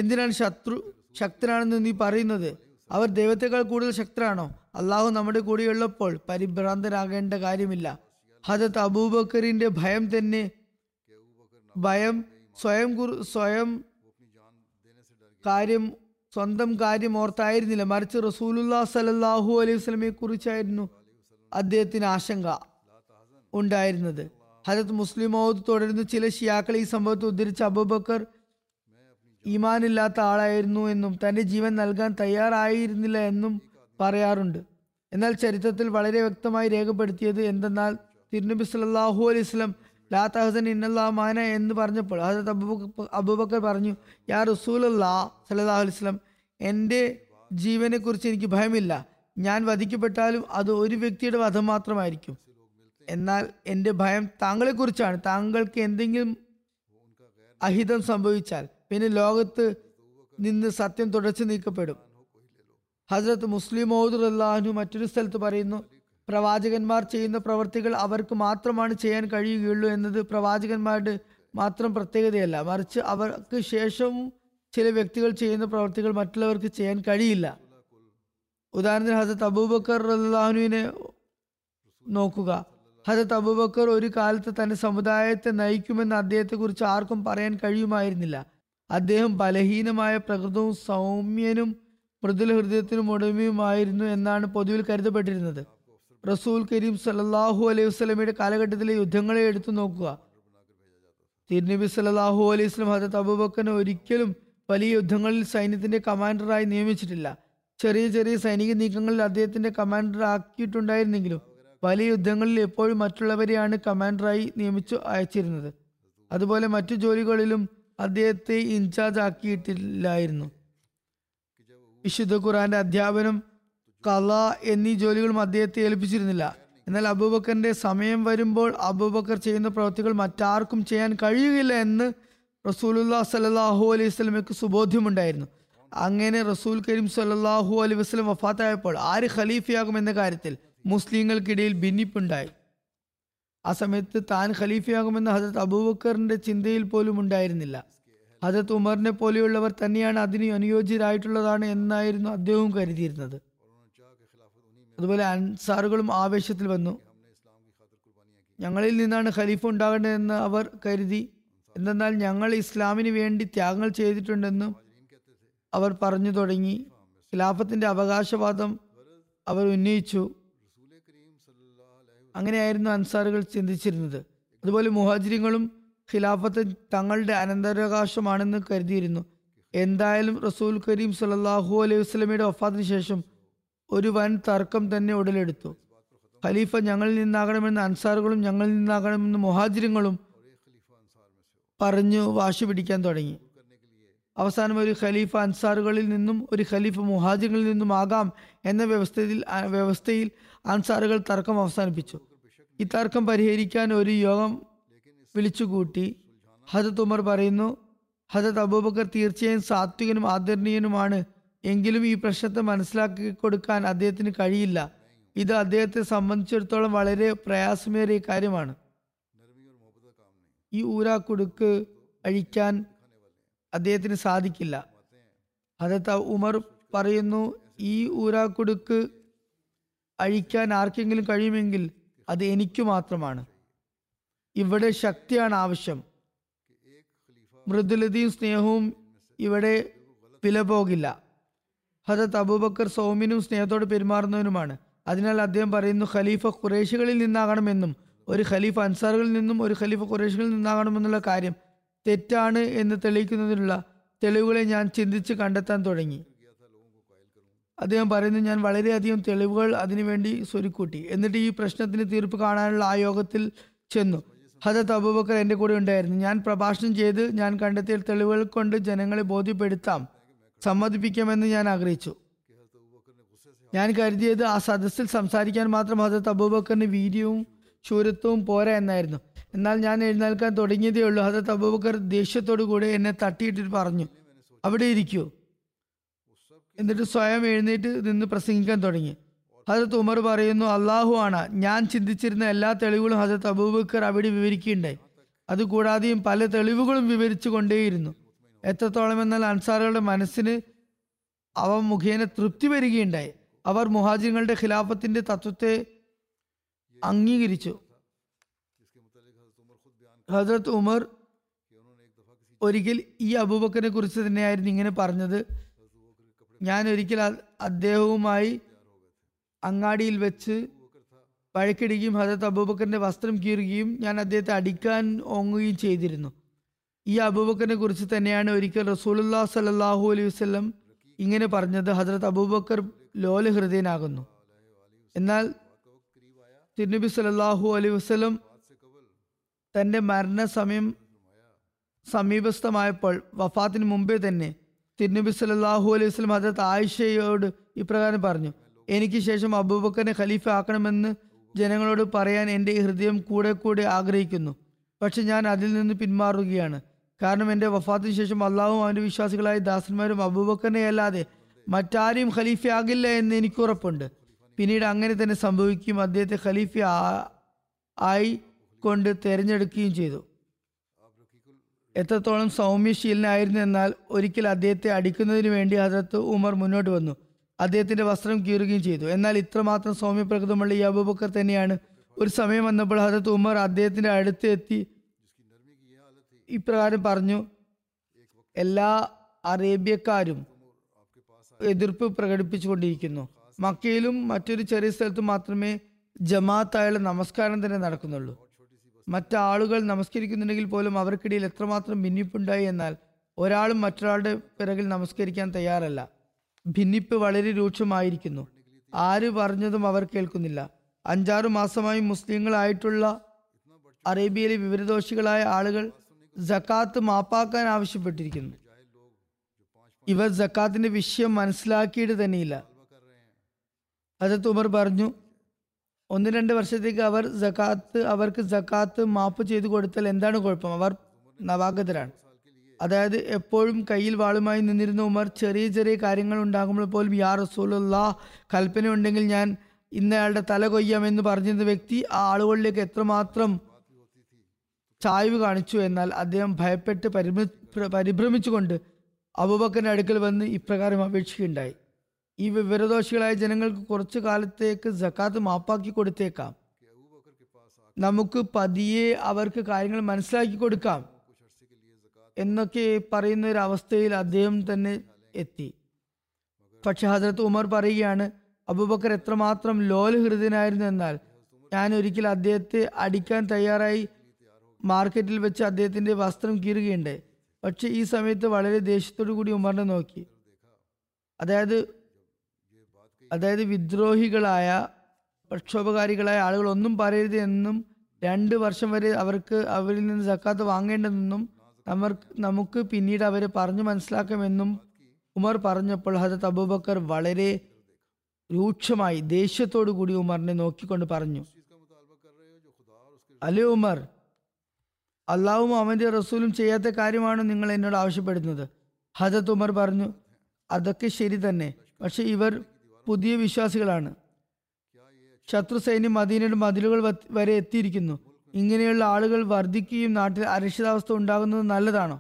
എന്തിനാണ് ശത്രു ശക്തനാണെന്ന് നീ പറയുന്നത്? അവർ ദൈവത്തെക്കാൾ കൂടുതൽ ശക്തരാണോ? അള്ളാഹു നമ്മുടെ കൂടെയുള്ളപ്പോൾ പരിഭ്രാന്തരാകേണ്ട കാര്യമില്ല. ഹദരത്ത് അബൂബക്കറിന്റെ ഭയം തന്നെ ഭയം സ്വയം സ്വയം കാര്യം സ്വന്തം കാര്യം ഓർത്തായിരുന്നില്ല, മറിച്ച് റസൂലുള്ളാഹി സ്വല്ലല്ലാഹു അലൈഹി വസല്ലമയെ കുറിച്ചായിരുന്നു അദ്ദേഹത്തിന് ആശങ്ക ഉണ്ടായിരുന്നത്. ഹദരത്ത് മുസ്ലിം മൗദ് തുടരുന്നു, ചില ഷിയാക്കൾ ഈ സംഭവത്തെ ഉദ്ധരിച്ച് അബൂബക്കർ ഈമാനില്ലാത്ത ആളായിരുന്നു എന്നും തൻ്റെ ജീവൻ നൽകാൻ തയ്യാറായിരുന്നില്ല എന്നും പറയാറുണ്ട്. എന്നാൽ ചരിത്രത്തിൽ വളരെ വ്യക്തമായി രേഖപ്പെടുത്തിയത് എന്തെന്നാൽ തിരുനബി സല്ലല്ലാഹു അലൈഹി വസല്ലം ലാ തഹ്സൻ ഇന്നല്ലാഹ മഅന എന്ന് പറഞ്ഞപ്പോൾ ഹദരത്ത് അബൂബക്കർ അബൂബക്കർ പറഞ്ഞു, യാ റസൂലുള്ളാഹി സല്ലല്ലാഹു അലൈഹി വസല്ലം, എൻ്റെ ജീവനെക്കുറിച്ച് എനിക്ക് ഭയമില്ല. ഞാൻ വധിക്കപ്പെട്ടാലും അത് ഒരു വ്യക്തിയുടെ വധം മാത്രമായിരിക്കും. എന്നാൽ എൻ്റെ ഭയം താങ്കളെക്കുറിച്ചാണ്. താങ്കൾക്ക് എന്തെങ്കിലും അഹിതം സംഭവിച്ചാൽ പിന്നെ ലോകത്ത് നിന്ന് സത്യം തുടച്ചു നീക്കപ്പെടും. ഹസ്രത്ത് മുസ്ലിം മൗദ് റളിയല്ലാഹു അൻഹു മറ്റൊരു സ്ഥലത്ത് പറയുന്നു, പ്രവാചകന്മാർ ചെയ്യുന്ന പ്രവർത്തികൾ അവർക്ക് മാത്രമാണ് ചെയ്യാൻ കഴിയുകയുള്ളൂ എന്നത് പ്രവാചകന്മാരുടെ മാത്രം പ്രത്യേകതയല്ല, മറിച്ച് അവർക്ക് ശേഷവും ചില വ്യക്തികൾ ചെയ്യുന്ന പ്രവർത്തികൾ മറ്റുള്ളവർക്ക് ചെയ്യാൻ കഴിയില്ല. ഉദാഹരണത്തിന് ഹസ്രത്ത് അബൂബക്കർ റളിയല്ലാഹു അൻഹുവിനെ നോക്കുക. ഹദരത്ത് അബൂബക്കർ ഒരു കാലത്ത് തൻ്റെ സമുദായത്തെ നയിക്കുമെന്ന് അദ്ദേഹത്തെക്കുറിച്ച് ആർക്കും പറയാൻ കഴിയുമായിരുന്നില്ല. അദ്ദേഹം ബലഹീനമായ പ്രകൃതവും സൗമ്യനും മൃദുല ഹൃദയത്തിനും ഉടമയുമായിരുന്നു എന്നാണ് പൊതുവിൽ കരുതപ്പെട്ടിരുന്നത്. റസൂൽ കരീം സല്ലല്ലാഹു അലൈഹി വസല്ലമയുടെ കാലഘട്ടത്തിലെ യുദ്ധങ്ങളെ എടുത്തു നോക്കുക. തിരുനബി സല്ലല്ലാഹു അലൈഹി വസല്ലം ഹദരത്ത് അബൂബക്കറിനെ ഒരിക്കലും വലിയ യുദ്ധങ്ങളിൽ സൈന്യത്തിൻ്റെ കമാൻഡറായി നിയമിച്ചിട്ടില്ല. ചെറിയ ചെറിയ സൈനിക നീക്കങ്ങളിൽ അദ്ദേഹത്തിൻ്റെ കമാൻഡർ ആക്കിയിട്ടുണ്ടായിരുന്നെങ്കിലും വലിയ യുദ്ധങ്ങളിൽ എപ്പോഴും മറ്റുള്ളവരെയാണ് കമാൻഡറായി നിയമിച്ചു അയച്ചിരുന്നത്. അതുപോലെ മറ്റു ജോലികളിലും അദ്ദേഹത്തെ ഇൻചാർജ് ആക്കിയിട്ടില്ലായിരുന്നു. വിശുദ്ധ ഖുർആന്റെ അധ്യാപനം, ഖളാ എന്നീ ജോലികളും അദ്ദേഹത്തെ ഏൽപ്പിച്ചിരുന്നില്ല. എന്നാൽ അബൂബക്കറിന്റെ സമയം വരുമ്പോൾ അബൂബക്കർ ചെയ്യുന്ന പ്രവൃത്തികൾ മറ്റാർക്കും ചെയ്യാൻ കഴിയുകയില്ല എന്ന് റസൂലുള്ളാഹി സ്വല്ലല്ലാഹു അലൈഹി വസല്ലമയ്ക്ക് സുബോധ്യമുണ്ടായിരുന്നു. അങ്ങനെ റസൂൽ കരീം സ്വല്ലല്ലാഹു അലൈഹി വസല്ലം വഫാത്തായപ്പോൾ ആര് ഖലീഫയാകുമെന്ന കാര്യത്തിൽ മുസ്ലിങ്ങൾക്കിടയിൽ ഭിന്നിപ്പുണ്ടായി. ആ സമയത്ത് താൻ ഖലീഫയാകുമെന്ന് ഹദരത്ത് അബൂബക്കറിന്റെ ചിന്തയിൽ പോലും ഉണ്ടായിരുന്നില്ല. ഹദരത്ത് ഉമറിനെ പോലെയുള്ളവർ തന്നെയാണ് അതിന് അനുയോജ്യരായിട്ടുള്ളതാണ് എന്നായിരുന്നു അദ്ദേഹവും കരുതിയിരുന്നത്. അതുപോലെ അൻസാറുകളും ആവേശത്തിൽ വന്നു. ഞങ്ങളിൽ നിന്നാണ് ഖലീഫ ഉണ്ടാകേണ്ടതെന്ന് അവർ കരുതി. എന്തെന്നാൽ ഞങ്ങൾ ഇസ്ലാമിന് വേണ്ടി ത്യാഗങ്ങൾ ചെയ്തിട്ടുണ്ടെന്നും അവർ പറഞ്ഞു തുടങ്ങി. ഖിലാഫത്തിന്റെ അവകാശവാദം അവർ ഉന്നയിച്ചു. അങ്ങനെയായിരുന്നു അൻസാറുകൾ ചിന്തിച്ചിരുന്നത്. അതുപോലെ മുഹാജിരികളും ഖിലാഫത്ത് തങ്ങളുടെ അനന്തരാവകാശമാണെന്ന് കരുതിയിരുന്നു. എന്തായാലും റസൂൽ കരീം സല്ലല്ലാഹു അലൈഹി വസല്ലമയുടെ വഫാത്തിന് ശേഷം ഒരു വൻ തർക്കം തന്നെ ഉടലെടുത്തു. ഖലീഫ ഞങ്ങളിൽ നിന്നാകണമെന്ന് അൻസാറുകളും ഞങ്ങളിൽ നിന്നാകണമെന്ന് മുഹാജിരികളും പറഞ്ഞു വാശി പിടിക്കാൻ തുടങ്ങി. അവസാനം ഒരു ഖലീഫ അൻസാറുകളിൽ നിന്നും ഒരു ഖലീഫ മുഹാജിറിൽ നിന്നും ആകാം എന്ന വ്യവസ്ഥയിൽ വ്യവസ്ഥയിൽ അൻസാറുകൾ തർക്കം അവസാനിപ്പിച്ചു. ഈ തർക്കം പരിഹരിക്കാൻ ഒരു യോഗം വിളിച്ചുകൂട്ടി. ഹദത്ത് ഉമർ പറയുന്നു, ഹദത്ത് അബൂബക്കർ തീർച്ചയായും സാത്വികനും ആദരണീയനുമാണ്. എങ്കിലും ഈ പ്രശ്നത്തെ മനസ്സിലാക്കി കൊടുക്കാൻ അദ്ദേഹത്തിന് കഴിയില്ല. ഇത് അദ്ദേഹത്തെ സംബന്ധിച്ചിടത്തോളം വളരെ പ്രയാസമേറിയ കാര്യമാണ്. ഈ ഊരാക്കുടുക്ക് അഴിക്കാൻ അദ്ദേഹത്തിന് സാധിക്കില്ല. ഹദത്ത് ഉമർ പറയുന്നു, ഈ ഊരാക്കുടുക്ക് അഴിക്കാൻ ആർക്കെങ്കിലും കഴിയുമെങ്കിൽ അത് എനിക്ക് മാത്രമാണ്. ഇവിടെ ശക്തിയാണ് ആവശ്യം. മൃദുലതയും സ്നേഹവും ഇവിടെ വില പോകില്ല. ഹദത്ത് അബൂബക്കർ സൗമ്യനും സ്നേഹത്തോട് പെരുമാറുന്നവനുമാണ്. അതിനാൽ അദ്ദേഹം പറയുന്നു, ഖലീഫ ഖുറേഷികളിൽ നിന്നാകണമെന്നും ഒരു ഖലീഫ അൻസാറുകളിൽ നിന്നും ഒരു ഖലീഫ ഖുറേഷികളിൽ നിന്നാകണമെന്നുള്ള കാര്യം തെറ്റാണ് എന്ന് തെളിയിക്കുന്നതിനുള്ള തെളിവുകളെ ഞാൻ ചിന്തിച്ച് കണ്ടെത്താൻ തുടങ്ങി. അദ്ദേഹം പറയുന്നു, ഞാൻ വളരെയധികം തെളിവുകൾ അതിനുവേണ്ടി സ്വരുക്കൂട്ടി. എന്നിട്ട് ഈ പ്രശ്നത്തിന് തീർപ്പ് കാണാനുള്ള ആ യോഗത്തിൽ ചെന്നു. ഹദത്ത് അബൂബക്കർ എൻ്റെ കൂടെ ഉണ്ടായിരുന്നു. ഞാൻ പ്രഭാഷണം ചെയ്ത് ഞാൻ കണ്ടെത്തിയ തെളിവുകൾ കൊണ്ട് ജനങ്ങളെ ബോധ്യപ്പെടുത്താം, സമ്മതിപ്പിക്കാമെന്ന് ഞാൻ ആഗ്രഹിച്ചു. ഞാൻ കരുതിയത് ആ സദസ്സിൽ സംസാരിക്കാൻ മാത്രം ഹദത്ത് അബൂബക്കറിന് വീര്യവും ശൂരത്വവും പോരാ എന്നായിരുന്നു. എന്നാൽ ഞാൻ എഴുന്നേൽക്കാൻ തുടങ്ങിയതേ ഉള്ളൂ. ഹദത്ത് അബൂബക്കർ ദേഷ്യത്തോടു കൂടെ എന്നെ തട്ടിയിട്ടിട്ട് പറഞ്ഞു, അവിടെ ഇരിക്കൂ. എന്നിട്ട് സ്വയം എഴുന്നേറ്റ് നിന്ന് പ്രസംഗിക്കാൻ തുടങ്ങി. ഹദത്ത് ഉമർ പറയുന്നു, അള്ളാഹു ആണ്. ഞാൻ ചിന്തിച്ചിരുന്ന എല്ലാ തെളിവുകളും ഹദത്ത് അബൂബക്കർ അവിടെ വിവരിക്കുകയുണ്ടായി. അതുകൂടാതെയും പല തെളിവുകളും വിവരിച്ചു കൊണ്ടേയിരുന്നു. എത്രത്തോളം എന്നാൽ അൻസാറുകളുടെ മനസ്സിന് അവ മുഖേന തൃപ്തി വരികയുണ്ടായി. അവർ മുഹാജിങ്ങളുടെ ഖിലാഫത്തിന്റെ തത്വത്തെ അംഗീകരിച്ചു. ഹദരത്ത് ഉമർ ഒരിക്കൽ ഈ അബൂബക്കറിനെ കുറിച്ച് തന്നെയായിരുന്നു ഇങ്ങനെ പറഞ്ഞത്, ഞാൻ ഒരിക്കൽ അദ്ദേഹവുമായി അങ്ങാടിയിൽ വെച്ച് വഴക്കിടുകയും ഹദരത്ത് അബൂബക്കറിന്റെ വസ്ത്രം കീറുകയും ഞാൻ അദ്ദേഹത്തെ അടിക്കാൻ ഓങ്ങുകയും ചെയ്തിരുന്നു. ഈ അബൂബക്കറിനെ കുറിച്ച് തന്നെയാണ് ഒരിക്കൽ റസൂലുള്ളാഹി സ്വല്ലല്ലാഹു അലൈഹി വസല്ലം ഇങ്ങനെ പറഞ്ഞത്: ഹദരത്ത് അബൂബക്കർ ലോല ഹൃദയനാകുന്നു. എന്നാൽ തിരുനബി സ്വല്ലല്ലാഹു അലൈഹി വസല്ലം തൻ്റെ മരണസമയം സമീപസ്ഥമായപ്പോൾ, വഫാത്തിന് മുമ്പേ തന്നെ തിരുനബി സ്വല്ലല്ലാഹു അലൈഹി വസല്ലം ഹദരത്ത് ആയിഷയോട് ഇപ്രകാരം പറഞ്ഞു: എനിക്ക് ശേഷം അബൂബക്കറിനെ ഖലീഫ ആക്കണമെന്ന് ജനങ്ങളോട് പറയാൻ എൻ്റെ ഹൃദയം കൂടെ കൂടെ ആഗ്രഹിക്കുന്നു. പക്ഷെ ഞാൻ അതിൽ നിന്ന് പിന്മാറുകയാണ്. കാരണം എൻ്റെ വഫാത്തിന് ശേഷം അള്ളാഹും അവൻ്റെ വിശ്വാസികളായ ദാസന്മാരും അബൂബക്കറിനെ അല്ലാതെ മറ്റാരെയും ഖലീഫയാകില്ല എന്ന് എനിക്ക് ഉറപ്പുണ്ട്. പിന്നീട് അങ്ങനെ തന്നെ സംഭവിക്കുകയും അദ്ദേഹത്തെ ഖലീഫ ആയി കൊണ്ട് തിരഞ്ഞെടുക്കുകയും ചെയ്തു. എത്രത്തോളം സൗമ്യശീലനായിരുന്നു എന്നാൽ ഒരിക്കൽ അദ്ദേഹത്തെ അടിക്കുന്നതിന് വേണ്ടി ഹദരത്ത് ഉമർ മുന്നോട്ട് വന്നു അദ്ദേഹത്തിന്റെ വസ്ത്രം കീറുകയും ചെയ്തു. എന്നാൽ ഇത്രമാത്രം സൗമ്യപ്രകൃതമുള്ള ഈ അബൂബക്കർ തന്നെയാണ് ഒരു സമയം വന്നപ്പോൾ ഹദരത്ത് ഉമർ അദ്ദേഹത്തിന്റെ അടുത്ത് എത്തി ഇപ്രകാരം പറഞ്ഞു: എല്ലാ അറേബ്യക്കാരും എതിർപ്പ് പ്രകടിപ്പിച്ചുകൊണ്ടിരിക്കുന്നു. മക്കയിലും മറ്റൊരു ചെറിയ സ്ഥലത്തും മാത്രമേ ജമാഅത്തായുള്ള നമസ്കാരം തന്നെ നടക്കുന്നുള്ളൂ. മറ്റാളുകൾ നമസ്കരിക്കുന്നുണ്ടെങ്കിൽ പോലും അവർക്കിടയിൽ എത്രമാത്രം ഭിന്നിപ്പുണ്ടായി എന്നാൽ ഒരാളും മറ്റൊരാളുടെ പിറകിൽ നമസ്കരിക്കാൻ തയ്യാറല്ല. ഭിന്നിപ്പ് വളരെ രൂക്ഷമായിരിക്കുന്നു. ആര് പറഞ്ഞതും അവർ കേൾക്കുന്നില്ല. അഞ്ചാറ് മാസമായി മുസ്ലിങ്ങളായിട്ടുള്ള അറേബ്യയിലെ വിവരദോഷികളായ ആളുകൾ സക്കാത്ത് മാപ്പാക്കാൻ ആവശ്യപ്പെട്ടിരിക്കുന്നു. ഇവർ സക്കാത്തിന്റെ വിഷയം മനസ്സിലാക്കിയിട്ട് തന്നെയില്ല. ഹദരത്ത് ഉമർ പറഞ്ഞു: ഒന്ന് രണ്ട് വർഷത്തേക്ക് അവർ സക്കാത്ത് അവർക്ക് സക്കാത്ത് മാപ്പ് ചെയ്തു കൊടുത്താൽ എന്താണ് കുഴപ്പം? അവർ നവാഗതരാണ്. അതായത് എപ്പോഴും കയ്യിൽ വാളുമായി നിന്നിരുന്ന ഉമർ ചെറിയ ചെറിയ കാര്യങ്ങൾ ഉണ്ടാകുമ്പോൾ പോലും യാ റസൂലുള്ളാഹ്, കൽപ്പന ഉണ്ടെങ്കിൽ ഞാൻ ഇന്നയാളുടെ തല കൊയ്യാമെന്ന് പറഞ്ഞിരുന്ന വ്യക്തി ആ ആളുകളിലേക്ക് എത്രമാത്രം ചായ്വ് കാണിച്ചു. എന്നാൽ അദ്ദേഹം ഭയപ്പെട്ട് പരിഭ്ര പരിഭ്രമിച്ചുകൊണ്ട് അബൂബക്കറിന്റെ അടുക്കൽ വന്ന് ഇപ്രകാരം അപേക്ഷിക്കുകയുണ്ടായി: ഈ വിവരദോഷികളായ ജനങ്ങൾക്ക് കുറച്ചു കാലത്തേക്ക് സക്കാത്ത് മാപ്പാക്കി കൊടുത്തേക്കാം. നമുക്ക് പതിയെ അവർക്ക് കാര്യങ്ങൾ മനസ്സിലാക്കി കൊടുക്കാം എന്നൊക്കെ പറയുന്ന ഒരു അവസ്ഥയിൽ അദ്ദേഹം തന്നെ എത്തി. പക്ഷെ ഹദരത്ത് ഉമർ പറയുകയാണ്: അബൂബക്കർ എത്രമാത്രം ലോല ഹൃദയനായിരുന്നു എന്നാൽ ഞാൻ ഒരിക്കൽ അദ്ദേഹത്തെ അടിക്കാൻ തയ്യാറായി മാർക്കറ്റിൽ വെച്ച് അദ്ദേഹത്തിന്റെ വസ്ത്രം കീറുകയുണ്ടായി. പക്ഷെ ഈ സമയത്ത് വളരെ ദേഷ്യത്തോടു കൂടി ഉമറിനെ നോക്കി. അതായത് അതായത് വിദ്രോഹികളായ പ്രക്ഷോഭകാരികളായ ആളുകൾ ഒന്നും പറയരുത് എന്നും രണ്ട് വർഷം വരെ അവർക്ക് അവരിൽ നിന്ന് സക്കാത്ത് വാങ്ങേണ്ടതെന്നും നമുക്ക് നമുക്ക് പിന്നീട് അവരെ പറഞ്ഞു മനസ്സിലാക്കാമെന്നും ഉമർ പറഞ്ഞപ്പോൾ ഹദരത്ത് അബൂബക്കർ വളരെ രൂക്ഷമായി ദേഷ്യത്തോടു കൂടി ഉമറിനെ നോക്കിക്കൊണ്ട് പറഞ്ഞു: അല്ലേ ഉമർ, അള്ളാഹും അവൻ്റെ റസൂലും ചെയ്യാത്ത കാര്യമാണ് നിങ്ങൾ എന്നോട് ആവശ്യപ്പെടുന്നത്? ഹദരത്ത് ഉമർ പറഞ്ഞു: അതൊക്കെ ശരി തന്നെ, പക്ഷെ ഇവർ പുതിയ വിശ്വാസികളാണ്. ശത്രു സൈന്യം മദീനയുടെ മതിലുകൾ വരെ എത്തിയിരിക്കുന്നു. ഇങ്ങനെയുള്ള ആളുകൾ വർദ്ധിക്കുകയും നാട്ടിൽ അരക്ഷിതാവസ്ഥ ഉണ്ടാകുന്നത് നല്ലതാണോ?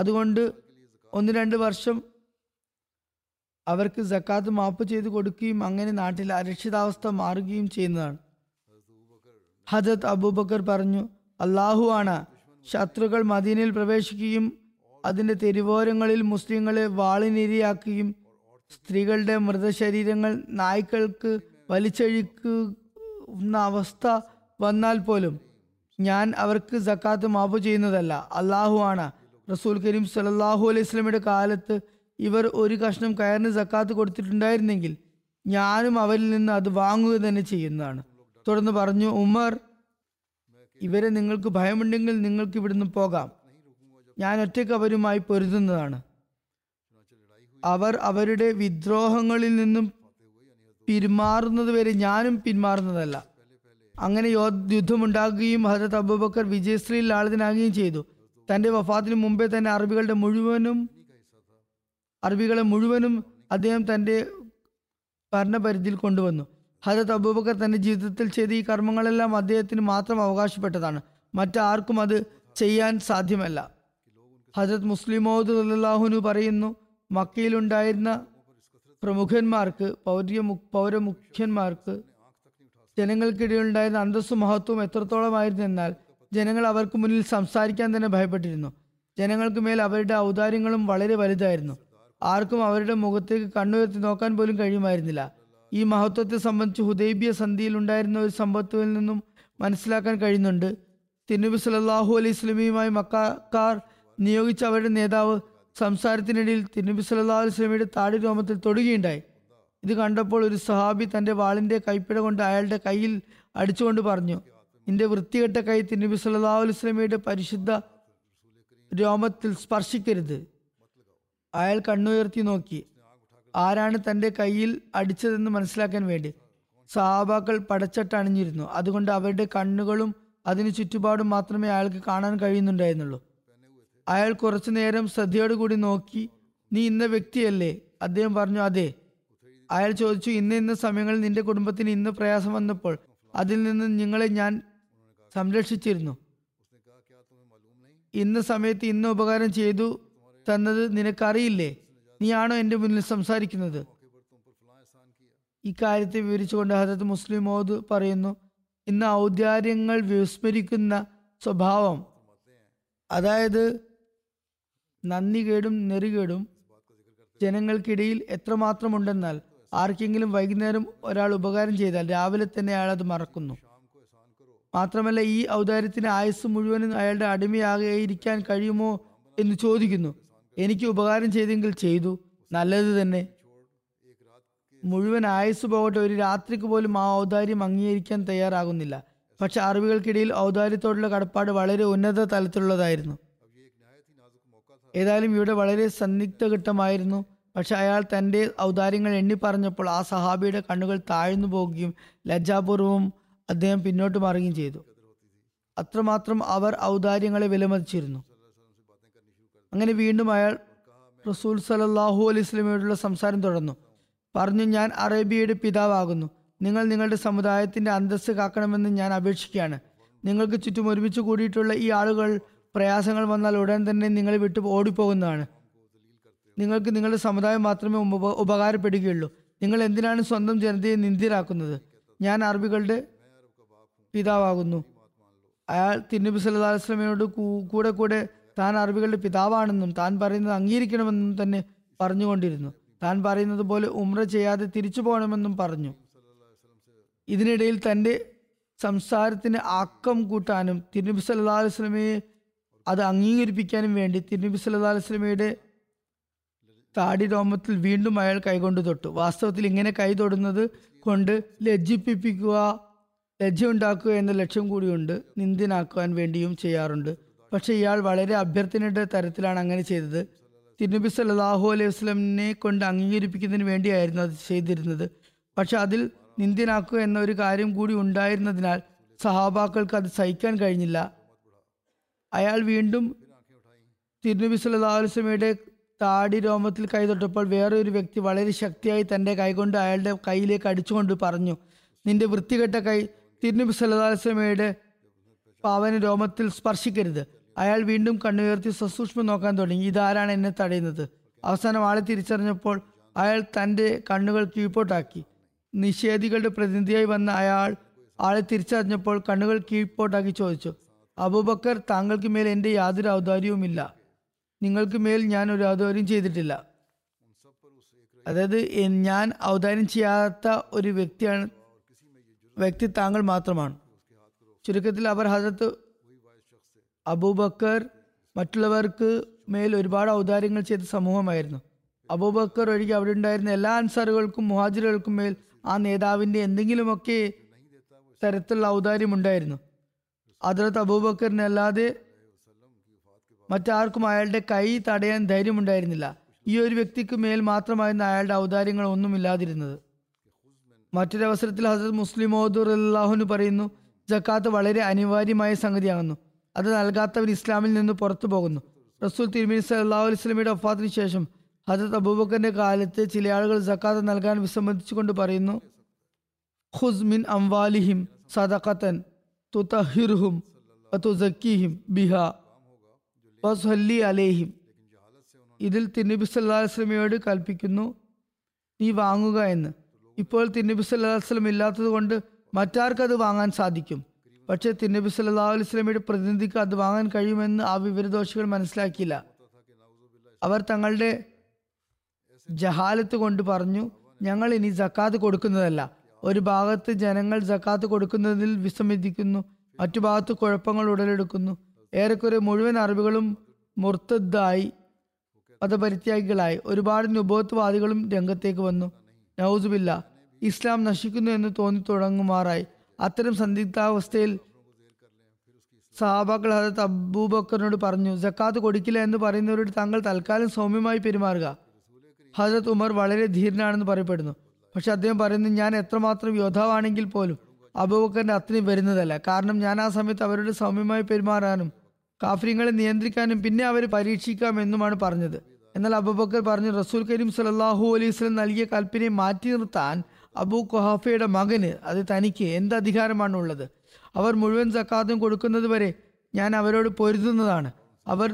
അതുകൊണ്ട് ഒന്ന് രണ്ട് വർഷം അവർക്ക് സക്കാത്ത് മാപ്പ് ചെയ്ത് കൊടുക്കുകയും അങ്ങനെ നാട്ടിൽ അരക്ഷിതാവസ്ഥ മാറുകയും ചെയ്യുന്നതാണ്. ഹദരത്ത് അബൂബക്കർ പറഞ്ഞു: അള്ളാഹുവാണ് ശത്രുക്കൾ മദീനയിൽ പ്രവേശിക്കുകയും അതിൻ്റെ തെരുവോരങ്ങളിൽ മുസ്ലിങ്ങളെ വാളിനിരയാക്കുകയും സ്ത്രീകളുടെ മൃതശരീരങ്ങൾ നായ്ക്കൾക്ക് വലിച്ചഴിക്കുന്ന അവസ്ഥ വന്നാൽ പോലും ഞാൻ അവർക്ക് സക്കാത്ത് മാപ്പ് ചെയ്യുന്നതല്ല. അള്ളാഹുവാണ് റസൂൽ കരീം സല്ലല്ലാഹു അലൈഹി വസല്ലമയുടെ കാലത്ത് ഇവർ ഒരു കഷ്ണം കയറിന് സക്കാത്ത് കൊടുത്തിട്ടുണ്ടായിരുന്നെങ്കിൽ ഞാനും അവരിൽ നിന്ന് അത് വാങ്ങുക തന്നെ ചെയ്യുന്നതാണ്. തുടർന്ന് പറഞ്ഞു: ഉമർ, ഇവരെ നിങ്ങൾക്ക് ഭയമുണ്ടെങ്കിൽ നിങ്ങൾക്ക് ഇവിടുന്ന് പോകാം. ഞാൻ ഒറ്റയ്ക്ക് അവരുമായി പൊരുതുന്നതാണ്. അവർ അവരുടെ വിദ്രോഹങ്ങളിൽ നിന്നും പിന്മാറുന്നത് വരെ ഞാനും പിന്മാറുന്നതല്ല. അങ്ങനെ യുദ്ധമുണ്ടാകുകയും ഹദരത്ത് അബൂബക്കർ വിജയശ്രീയിൽ ആളതിനാകുകയും ചെയ്തു. തൻ്റെ വഫാത്തിന് മുമ്പേ തന്നെ അറബികളുടെ മുഴുവനും അറബികളെ മുഴുവനും അദ്ദേഹം തൻ്റെ ഭരണപരിധിയിൽ കൊണ്ടുവന്നു. ഹദരത്ത് അബൂബക്കർ തൻ്റെ ജീവിതത്തിൽ ചെയ്ത ഈ കർമ്മങ്ങളെല്ലാം അദ്ദേഹത്തിന് മാത്രം അവകാശപ്പെട്ടതാണ്. മറ്റാർക്കും അത് ചെയ്യാൻ സാധ്യമല്ല. ഹദരത്ത് മുസ്ലിം മൗദ് റളിയല്ലാഹു അൻഹു പറയുന്നു: മക്കയിലുണ്ടായിരുന്ന പ്രമുഖന്മാർക്ക് പൗര പൗരമുഖ്യന്മാർക്ക് ജനങ്ങൾക്കിടയിലുണ്ടായിരുന്ന അന്തസ്സും മഹത്വവും എത്രത്തോളമായിരുന്നു എന്നാൽ ജനങ്ങൾ അവർക്ക് മുന്നിൽ സംസാരിക്കാൻ തന്നെ ഭയപ്പെട്ടിരുന്നു. ജനങ്ങൾക്ക് മേൽ അവരുടെ ഔദാര്യങ്ങളും വളരെ വലുതായിരുന്നു. ആർക്കും അവരുടെ മുഖത്തേക്ക് കണ്ണുയർത്തി നോക്കാൻ പോലും കഴിയുമായിരുന്നില്ല. ഈ മഹത്വത്തെ സംബന്ധിച്ച് ഹുദൈബിയ സന്ധിയിൽ ഉണ്ടായിരുന്ന ഒരു സംഭവത്തിൽ നിന്നും മനസ്സിലാക്കാൻ കഴിയുന്നുണ്ട്. തിരുനബി സല്ലല്ലാഹു അലൈഹി വസല്ലമയുമായി മക്കാക്കാർ നിയോഗിച്ച അവരുടെ നേതാവ് സംസാരത്തിനിടയിൽ തിരുനബി സല്ലല്ലാഹു അലൈഹി വസല്ലമയുടെ താടി രോമത്തിൽ തൊടുകയുണ്ടായി. ഇത് കണ്ടപ്പോൾ ഒരു സഹാബി തൻ്റെ വാളിൻ്റെ കൈപ്പിട കൊണ്ട് അയാളുടെ കയ്യിൽ അടിച്ചുകൊണ്ട് പറഞ്ഞു, നിന്റെ വൃത്തികെട്ട കൈ തിരുനബി സല്ലല്ലാഹു അലൈഹി വസല്ലമയുടെ പരിശുദ്ധ രോമത്തിൽ സ്പർശിക്കരുത്. അയാൾ കണ്ണുയർത്തി നോക്കി ആരാണ് തൻ്റെ കയ്യിൽ അടിച്ചതെന്ന് മനസ്സിലാക്കാൻ വേണ്ടി. സഹാബാക്കൾ പടച്ചട്ട അണിഞ്ഞിരുന്നു, അതുകൊണ്ട് അവരുടെ കണ്ണുകളും അതിന് ചുറ്റുപാടും മാത്രമേ അയാൾക്ക് കാണാൻ കഴിയുന്നുണ്ടായിരുന്നുള്ളൂ. അയാൾ കുറച്ചു നേരം ശ്രദ്ധയോടുകൂടി നോക്കി, നീ ഇന്ന വ്യക്തിയല്ലേ? അദ്ദേഹം പറഞ്ഞു, അതെ. അയാൾ ചോദിച്ചു, ഇന്ന ഇന്ന സമയങ്ങളിൽ നിന്റെ കുടുംബത്തിന് ഇന്ന് പ്രയാസം വന്നപ്പോൾ അതിൽ നിന്ന് നിങ്ങളെ ഞാൻ സംരക്ഷിച്ചിരുന്നു. ഇന്ന സമയത്ത് ഇന്ന ഉപകാരം ചെയ്തു തന്നത് നിനക്കറിയില്ലേ? നീയാണോ എൻ്റെ മുന്നിൽ സംസാരിക്കുന്നത്? ഇക്കാര്യത്തെ വിവരിച്ചുകൊണ്ട് ഹദരത്ത് മുസ്ലിം മൗദ് പറയുന്നു, ഇന്ന് ഔദാര്യങ്ങൾ വിസ്മരിക്കുന്ന സ്വഭാവം, അതായത് നന്ദികേടും നെറികേടും ജനങ്ങൾക്കിടയിൽ എത്രമാത്രം ഉണ്ടെന്നാൽ ആർക്കെങ്കിലും വൈകുന്നേരം ഒരാൾ ഉപകാരം ചെയ്താൽ രാവിലെ തന്നെ അയാൾ അത് മറക്കുന്നു. മാത്രമല്ല ഈ ഔദാര്യത്തിന് ആയുസ് മുഴുവനും അയാളുടെ അടിമയാകാതിരിക്കാൻ കഴിയുമോ എന്ന് ചോദിക്കുന്നു. എനിക്ക് ഉപകാരം ചെയ്തെങ്കിൽ ചെയ്തു, നല്ലത് തന്നെ. മുഴുവൻ ആയുസ് പോകട്ടെ, ഒരു രാത്രിക്ക് പോലും ആ ഔദാര്യം അംഗീകരിക്കാൻ തയ്യാറാകുന്നില്ല. പക്ഷെ അറിവുകൾക്കിടയിൽ ഔദാര്യത്തോടുള്ള കടപ്പാട് വളരെ ഉന്നത തലത്തിലുള്ളതായിരുന്നു. ഏതായാലും ഇവിടെ വളരെ സന്നിഗ്ധഘട്ടമായിരുന്നു. പക്ഷെ അയാൾ തൻ്റെ ഔദാര്യങ്ങൾ എണ്ണി പറഞ്ഞപ്പോൾ ആ സഹാബിയുടെ കണ്ണുകൾ താഴ്ന്നു പോകുകയും ലജ്ജാപൂർവ്വം അദ്ദേഹം പിന്നോട്ട് മാറുകയും ചെയ്തു. അത്രമാത്രം അവർ ഔദാര്യങ്ങളെ വിലമതിച്ചിരുന്നു. അങ്ങനെ വീണ്ടും അയാൾ റസൂൽ സല്ലല്ലാഹു അലൈഹി വസല്ലമയോടുള്ള സംസാരം തുടർന്നു പറഞ്ഞു, ഞാൻ അറേബ്യയുടെ പിതാവാകുന്നു. നിങ്ങൾ നിങ്ങളുടെ സമുദായത്തിൻ്റെ അന്തസ്സ് കാക്കണമെന്ന് ഞാൻ അപേക്ഷിക്കുകയാണ്. നിങ്ങൾക്ക് ചുറ്റും ഒരുമിച്ച് കൂടിയിട്ടുള്ള ഈ ആളുകൾ പ്രയാസങ്ങൾ വന്നാൽ ഉടൻ തന്നെ നിങ്ങളെ വിട്ടു ഓടിപ്പോകുന്നതാണ്. നിങ്ങൾക്ക് നിങ്ങളുടെ സമുദായം മാത്രമേ ഉപകാരപ്പെടുകയുള്ളൂ. നിങ്ങൾ എന്തിനാണ് സ്വന്തം ജനതയെ നിന്ദ്യരാക്കുന്നത്? ഞാൻ അറബികളുടെ പിതാവാകുന്നു. അയാൾ തിരുനബി സല്ലല്ലാഹു അലൈഹി വസല്ലമയോട് കൂടെ കൂടെ താൻ അറബികളുടെ പിതാവാണെന്നും താൻ പറയുന്നത് അംഗീകരിക്കണമെന്നും തന്നെ പറഞ്ഞുകൊണ്ടിരുന്നു. താൻ പറയുന്നത് പോലെ ഉംറ ചെയ്യാതെ തിരിച്ചു പോകണമെന്നും പറഞ്ഞു. ഇതിനിടയിൽ തൻ്റെ സംസാരത്തിന് ആക്കം കൂട്ടാനും തിരുനബി സല്ലല്ലാഹു അലൈഹി വസല്ലമയെ അത് അംഗീകരിപ്പിക്കാനും വേണ്ടി തിരുനബി സല്ലല്ലാഹു അലൈഹി വസല്ലമയുടെ താടി രോമത്തിൽ വീണ്ടും അയാൾ കൈകൊണ്ട് തൊട്ടു. വാസ്തവത്തിൽ ഇങ്ങനെ കൈ തൊടുന്നത് കൊണ്ട് ലജ്ജിപ്പിക്കുക, ലജ്ജ ഉണ്ടാക്കുക എന്ന ലക്ഷ്യം കൂടിയുണ്ട്, നിന്ദിനാക്കുവാൻ വേണ്ടിയും ചെയ്യാറുണ്ട്. പക്ഷെ ഇയാൾ വളരെ അഭ്യർത്ഥനയുടെ തരത്തിലാണ് അങ്ങനെ ചെയ്തത്. തിരുനബി സല്ലല്ലാഹു അലൈഹി വസല്ലമയെ കൊണ്ട് അംഗീകരിപ്പിക്കുന്നതിന് വേണ്ടിയായിരുന്നു അത് ചെയ്തിരുന്നത്. പക്ഷെ അതിൽ നിന്ദ്യനാക്കുക എന്ന ഒരു കാര്യം കൂടി ഉണ്ടായിരുന്നതിനാൽ സഹാബാക്കൾക്ക് അത് സഹിക്കാൻ കഴിഞ്ഞില്ല. അയാൾ വീണ്ടും തിരുനബി സല്ലല്ലാഹു അലൈഹി വസല്ലമയുടെ താടി രോമത്തിൽ കൈ തൊട്ടപ്പോൾ വേറെ ഒരു വ്യക്തി വളരെ ശക്തിയായി തൻ്റെ കൈകൊണ്ട് അയാളുടെ കൈയിലേക്ക് അടിച്ചുകൊണ്ട് പറഞ്ഞു, നിന്റെ വൃത്തികെട്ട കൈ തിരുനബി സല്ലല്ലാഹു അലൈഹി വസല്ലമയുടെ പാവന രോമത്തിൽ സ്പർശിക്കരുത്. അയാൾ വീണ്ടും കണ്ണുയർത്തി സസൂക്ഷ്മം നോക്കാൻ തുടങ്ങി, ഇതാരാണ് എന്നെ തടയുന്നത്? അവസാനം ആളെ തിരിച്ചറിഞ്ഞപ്പോൾ അയാൾ തൻ്റെ കണ്ണുകൾ കീഴ്പോട്ടാക്കി. നിഷേധികളുടെ പ്രതിനിധിയായി വന്ന അയാൾ ആളെ തിരിച്ചറിഞ്ഞപ്പോൾ കണ്ണുകൾ കീഴ്പോട്ടാക്കി ചോദിച്ചു, അബൂബക്കർ, താങ്കൾക്ക് മേൽ എൻ്റെ യാതൊരു ഔദാര്യവുമില്ല. നിങ്ങൾക്ക് മേൽ ഞാൻ ഒരു ഔദാര്യം ചെയ്തിട്ടില്ല. അതായത് ഞാൻ ഔദാര്യം ചെയ്യാത്ത ഒരു വ്യക്തിയാണ് വ്യക്തി താങ്കൾ മാത്രമാണ്. ചുരുക്കത്തിൽ അവർ ഹദരത്ത് അബൂബക്കർ മറ്റുള്ളവർക്ക് മേൽ ഒരുപാട് ഔദാര്യങ്ങൾ ചെയ്ത സമൂഹമായിരുന്നു. അബൂബക്കർ ഒഴികെ അവിടെ ഉണ്ടായിരുന്ന എല്ലാ അൻസാറുകൾക്കും മുഹാജിറുകൾക്കും മേൽ ആ നേതാവിൻ്റെ എന്തെങ്കിലുമൊക്കെ തരത്തിലുള്ള ഔദാര്യമുണ്ടായിരുന്നു. ഹദരത്ത് അബൂബക്കറിനല്ലാതെ മറ്റാർക്കും അയാളുടെ കൈ തടയാൻ ധൈര്യമുണ്ടായിരുന്നില്ല. ഈ ഒരു വ്യക്തിക്ക് മേൽ മാത്രമായിരുന്നു അയാളുടെ ഔദാര്യങ്ങൾ ഒന്നുമില്ലാതിരുന്നത്. മറ്റൊരവസരത്തിൽ ഹദരത്ത് മുസ്ലിം മൗദ് റളിയല്ലാഹു പറയുന്നു, ജക്കാത്ത് വളരെ അനിവാര്യമായ സംഗതിയാകുന്നു. അത് നൽകാത്തവർ ഇസ്ലാമിൽ നിന്ന് പുറത്തു പോകുന്നു. റസൂൽ തിരുമേനി സല്ലല്ലാഹു അലൈഹി വസല്ലമയുടെ വഫാത്തിന് ശേഷം ഹദരത്ത് അബൂബക്കറിന്റെ കാലത്ത് ചില ആളുകൾ ജക്കാത്ത് നൽകാൻ വിസമ്മതിച്ചുകൊണ്ട് പറയുന്നു, ഖുസ് മിൻ അംവാലിഹിം സദഖതൻ തുതഹിർഹും വതുസക്കിഹിം ബിഹാ വസ്വല്ലി അലൈഹിം. ഇതിൽ തിരുനബി സല്ലല്ലാഹു അലൈഹി വസല്ലമയോട് കൽപ്പിക്കുന്നു, നീ വാങ്ങുക എന്ന്. ഇപ്പോൾ തിരുനബി സല്ലല്ലാഹു അലൈഹി വസല്ലം ഇല്ലാത്തത് കൊണ്ട് മറ്റാർക്കത് വാങ്ങാൻ സാധിക്കും. പക്ഷേ തിരുനബി സല്ലല്ലാഹു അലൈഹി വസല്ലമയുടെ പ്രതിനിധിക്ക് അത് വാങ്ങാൻ കഴിയുമെന്ന് ആ വിവരദോഷികൾ മനസ്സിലാക്കിയില്ല. അവർ തങ്ങളുടെ ജഹാലത്ത് കൊണ്ട് പറഞ്ഞു, ഞങ്ങൾ ഇനി സക്കാത്ത് കൊടുക്കുന്നതല്ല. ഒരു ഭാഗത്ത് ജനങ്ങൾ സക്കാത്ത് കൊടുക്കുന്നതിൽ വിസമ്മതിക്കുന്നു, മറ്റു ഭാഗത്ത് കുഴപ്പങ്ങൾ ഉടലെടുക്കുന്നു. ഏറെക്കുറെ മുഴുവൻ അറബികളും മുർത്തദ്ദായി, മതപരിത്യാഗികളായി. ഒരുപാട് നുബുവ്വത്വാദികളും രംഗത്തേക്ക് വന്നു. നൗസുബില്ല, ഇസ്ലാം നശിക്കുന്നു എന്ന് തോന്നി തുടങ്ങുമാറായി. അത്തരം സന്ദിഗ്ധാവസ്ഥയിൽ സഹാബാക്കൾ ഹദരത്ത് അബൂബക്കറിനോട് പറഞ്ഞു, സക്കാത്ത് കൊടുക്കില്ല എന്ന് പറയുന്നവരോട് താങ്കൾ തൽക്കാലം സൗമ്യമായി പെരുമാറുക. ഹദരത്ത് ഉമർ വളരെ ധീരനാണെന്ന് പറയപ്പെടുന്നു. പക്ഷെ അദ്ദേഹം പറയുന്നു, ഞാൻ എത്രമാത്രം യോദ്ധാവാണെങ്കിൽ പോലും അബൂബക്കറിന്റെ അത്രയും വരുന്നതല്ല. കാരണം ഞാൻ ആ സമയത്ത് അവരോട് സൗമ്യമായി പെരുമാറാനും കാഫിര്യങ്ങളെ നിയന്ത്രിക്കാനും പിന്നെ അവരെ പരീക്ഷിക്കാമെന്നുമാണ് പറഞ്ഞത്. എന്നാൽ അബൂബക്കർ പറഞ്ഞു, റസൂൽ കരീം സല്ലല്ലാഹു അലൈഹി വസല്ലം നൽകിയ കൽപ്പിനെ മാറ്റി നിർത്താൻ അബൂ ഖുഹാഫയുടെ മകന്, അത് തനിക്ക് എന്ത് അധികാരമാണുള്ളത്? അവർ മുഴുവൻ സക്കാത്തും കൊടുക്കുന്നത് വരെ ഞാൻ അവരോട് പൊരുതുന്നതാണ്. അവർ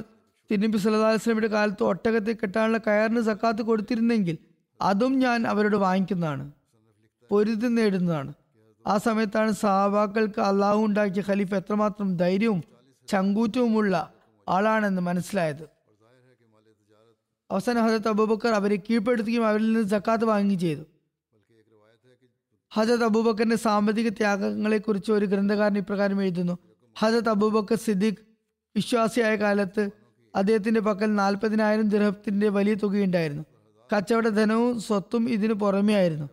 തിരുനബി സല്ലല്ലാഹു അലൈഹി വസല്ലമയുടെ കാലത്ത് ഒട്ടകത്തെ കെട്ടാനുള്ള കയറിന് സക്കാത്ത് കൊടുത്തിരുന്നെങ്കിൽ അതും ഞാൻ അവരോട് വാങ്ങിക്കുന്നതാണ്, പൊരുതി നേടുന്നതാണ്. ആ സമയത്താണ് സഹാബാക്കൾക്ക് അള്ളാഹു ഉണ്ടാക്കിയ ഖലീഫ എത്രമാത്രം ധൈര്യവും ചങ്കൂറ്റവുമുള്ള ആളാണെന്ന് മനസ്സിലായത്. അവസാന ഹദരത്ത് അബൂബക്കർ അവരെ കീഴ്പ്പെടുത്തുകയും അവരിൽ നിന്ന് സക്കാത്ത് വാങ്ങുകയും ചെയ്തു. ഹദരത്ത് അബൂബക്കറിന്റെ സാമ്പത്തിക ത്യാഗങ്ങളെക്കുറിച്ച് ഒരു ഗ്രന്ഥകാരൻ ഇപ്രകാരം എഴുതുന്നു: ഹദരത്ത് അബൂബക്കർ സിദ്ദീഖ് വിശ്വാസിയായ കാലത്ത് അദ്ദേഹത്തിന്റെ പക്കൽ നാൽപ്പതിനായിരം ദിർഹത്തിന്റെ വലിയ തുകയുണ്ടായിരുന്നു. കച്ചവട ധനവും സ്വത്തും ഇതിനു പുറമേ ആയിരുന്നു.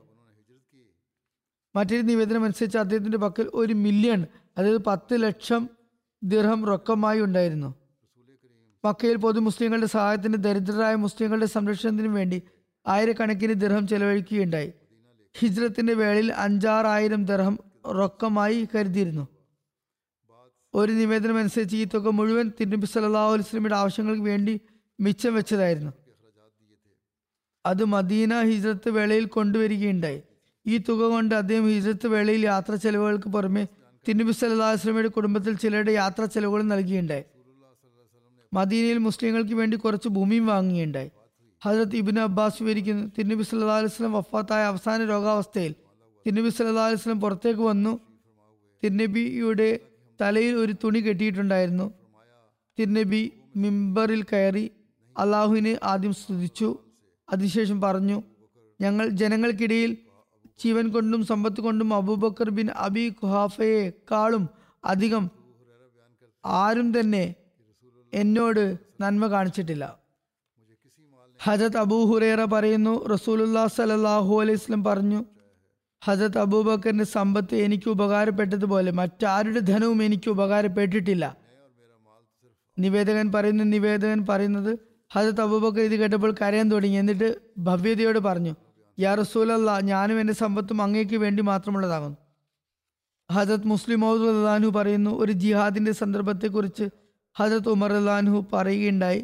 മറ്റൊരു നിവേദനം അനുസരിച്ച് അദ്ദേഹത്തിന്റെ പക്കൽ ഒരു മില്യൺ, അതായത് പത്ത് ലക്ഷം ദിർഹം റൊക്കമായി ഉണ്ടായിരുന്നു. മക്കയിൽ പൊതു മുസ്ലിങ്ങളുടെ സഹായത്തിന്, ദരിദ്രരായ മുസ്ലിങ്ങളുടെ സംരക്ഷണത്തിനും വേണ്ടി ആയിരക്കണക്കിന് ദിർഹം ചെലവഴിക്കുകയുണ്ടായി. ഹിജ്റത്തിന്റെ വേളയിൽ അഞ്ചാറായിരം ദിർഹം റൊക്കമായി കരുതിയിരുന്നു. ഒരു നിവേദനം അനുസരിച്ച് ഈ തുക മുഴുവൻ തിരുനബി സല്ലല്ലാഹു അലൈഹി വസല്ലമയുടെ ആവശ്യങ്ങൾക്ക് വേണ്ടി മിച്ചം വെച്ചതായിരുന്നു. അത് മദീന ഹിജ്റത്ത് വേളയിൽ കൊണ്ടുവരികയുണ്ടായി. ഈ തുക കൊണ്ട് അദ്ദേഹം ഹിജ്റത്ത് വേളയിൽ യാത്ര ചെലവുകൾക്ക് പുറമെ തിരുനബി സല്ലല്ലാഹു അലൈഹി വസല്ലമയുടെ കുടുംബത്തിൽ ചിലരുടെ യാത്രാ ചെലവുകളും നൽകുകയുണ്ടായി. മദീനയിൽ മുസ്ലിങ്ങൾക്ക് വേണ്ടി കുറച്ച് ഭൂമിയും വാങ്ങുകയുണ്ടായി. ഹദരത്ത് ഇബ്നു അബ്ബാസ് വിവരിക്കുന്നു, തിരുനബി സല്ലല്ലാഹു അലൈഹി വസല്ലം വഫാത്തായ അവസാന രോഗാവസ്ഥയിൽ തിരുനബി സല്ലല്ലാഹു അലൈഹി വസല്ലം പുറത്തേക്ക് വന്നു. തിരുനബിയുടെ തലയിൽ ഒരു തുണി കെട്ടിയിട്ടുണ്ടായിരുന്നു. തിരുനബി മിമ്പറിൽ കയറി അള്ളാഹുവിനെ ആദ്യം സ്തുതിച്ചു. അതിനുശേഷം പറഞ്ഞു, ഞങ്ങൾ ജനങ്ങൾക്കിടയിൽ ജീവൻ കൊണ്ടും സമ്പത്ത് കൊണ്ടും അബൂബക്കർ ബിൻ അബി ഖുഹാഫയെക്കാളും അധികം ആരും തന്നെ എന്നോട് നന്മ കാണിച്ചിട്ടില്ല. ഹദരത്ത് അബൂ ഹുറൈറ പറയുന്നു, റസൂലുള്ളാഹി സ്വല്ലല്ലാഹു അലൈഹി വസല്ലം പറഞ്ഞു, ഹദരത്ത് അബൂബക്കറിന്റെ സമ്പത്ത് എനിക്ക് ഉപകാരപ്പെട്ടതുപോലെ മറ്റാരുടെ ധനവും എനിക്ക് ഉപകാരപ്പെട്ടിട്ടില്ല. നിവേദകൻ പറയുന്നു നിവേദകൻ പറയുന്നത് ഹദരത്ത് അബൂബക്കർ ഇത് കേട്ടപ്പോൾ കരയാൻ തുടങ്ങി. എന്നിട്ട് ഭവ്യതയോട് പറഞ്ഞു, യാ റസൂലല്ലാ, ഞാനും എൻ്റെ സമ്പത്തും അങ്ങേക്ക് വേണ്ടി മാത്രമുള്ളതാകുന്നു. ഹദരത്ത് മുസ്ലിം മൗദ് റളിയല്ലാഹു പറയുന്നു, ഒരു ജിഹാദിന്റെ സന്ദർഭത്തെക്കുറിച്ച് ഹദരത്ത് ഉമർ റളിയല്ലാഹു പറയുകയുണ്ടായി,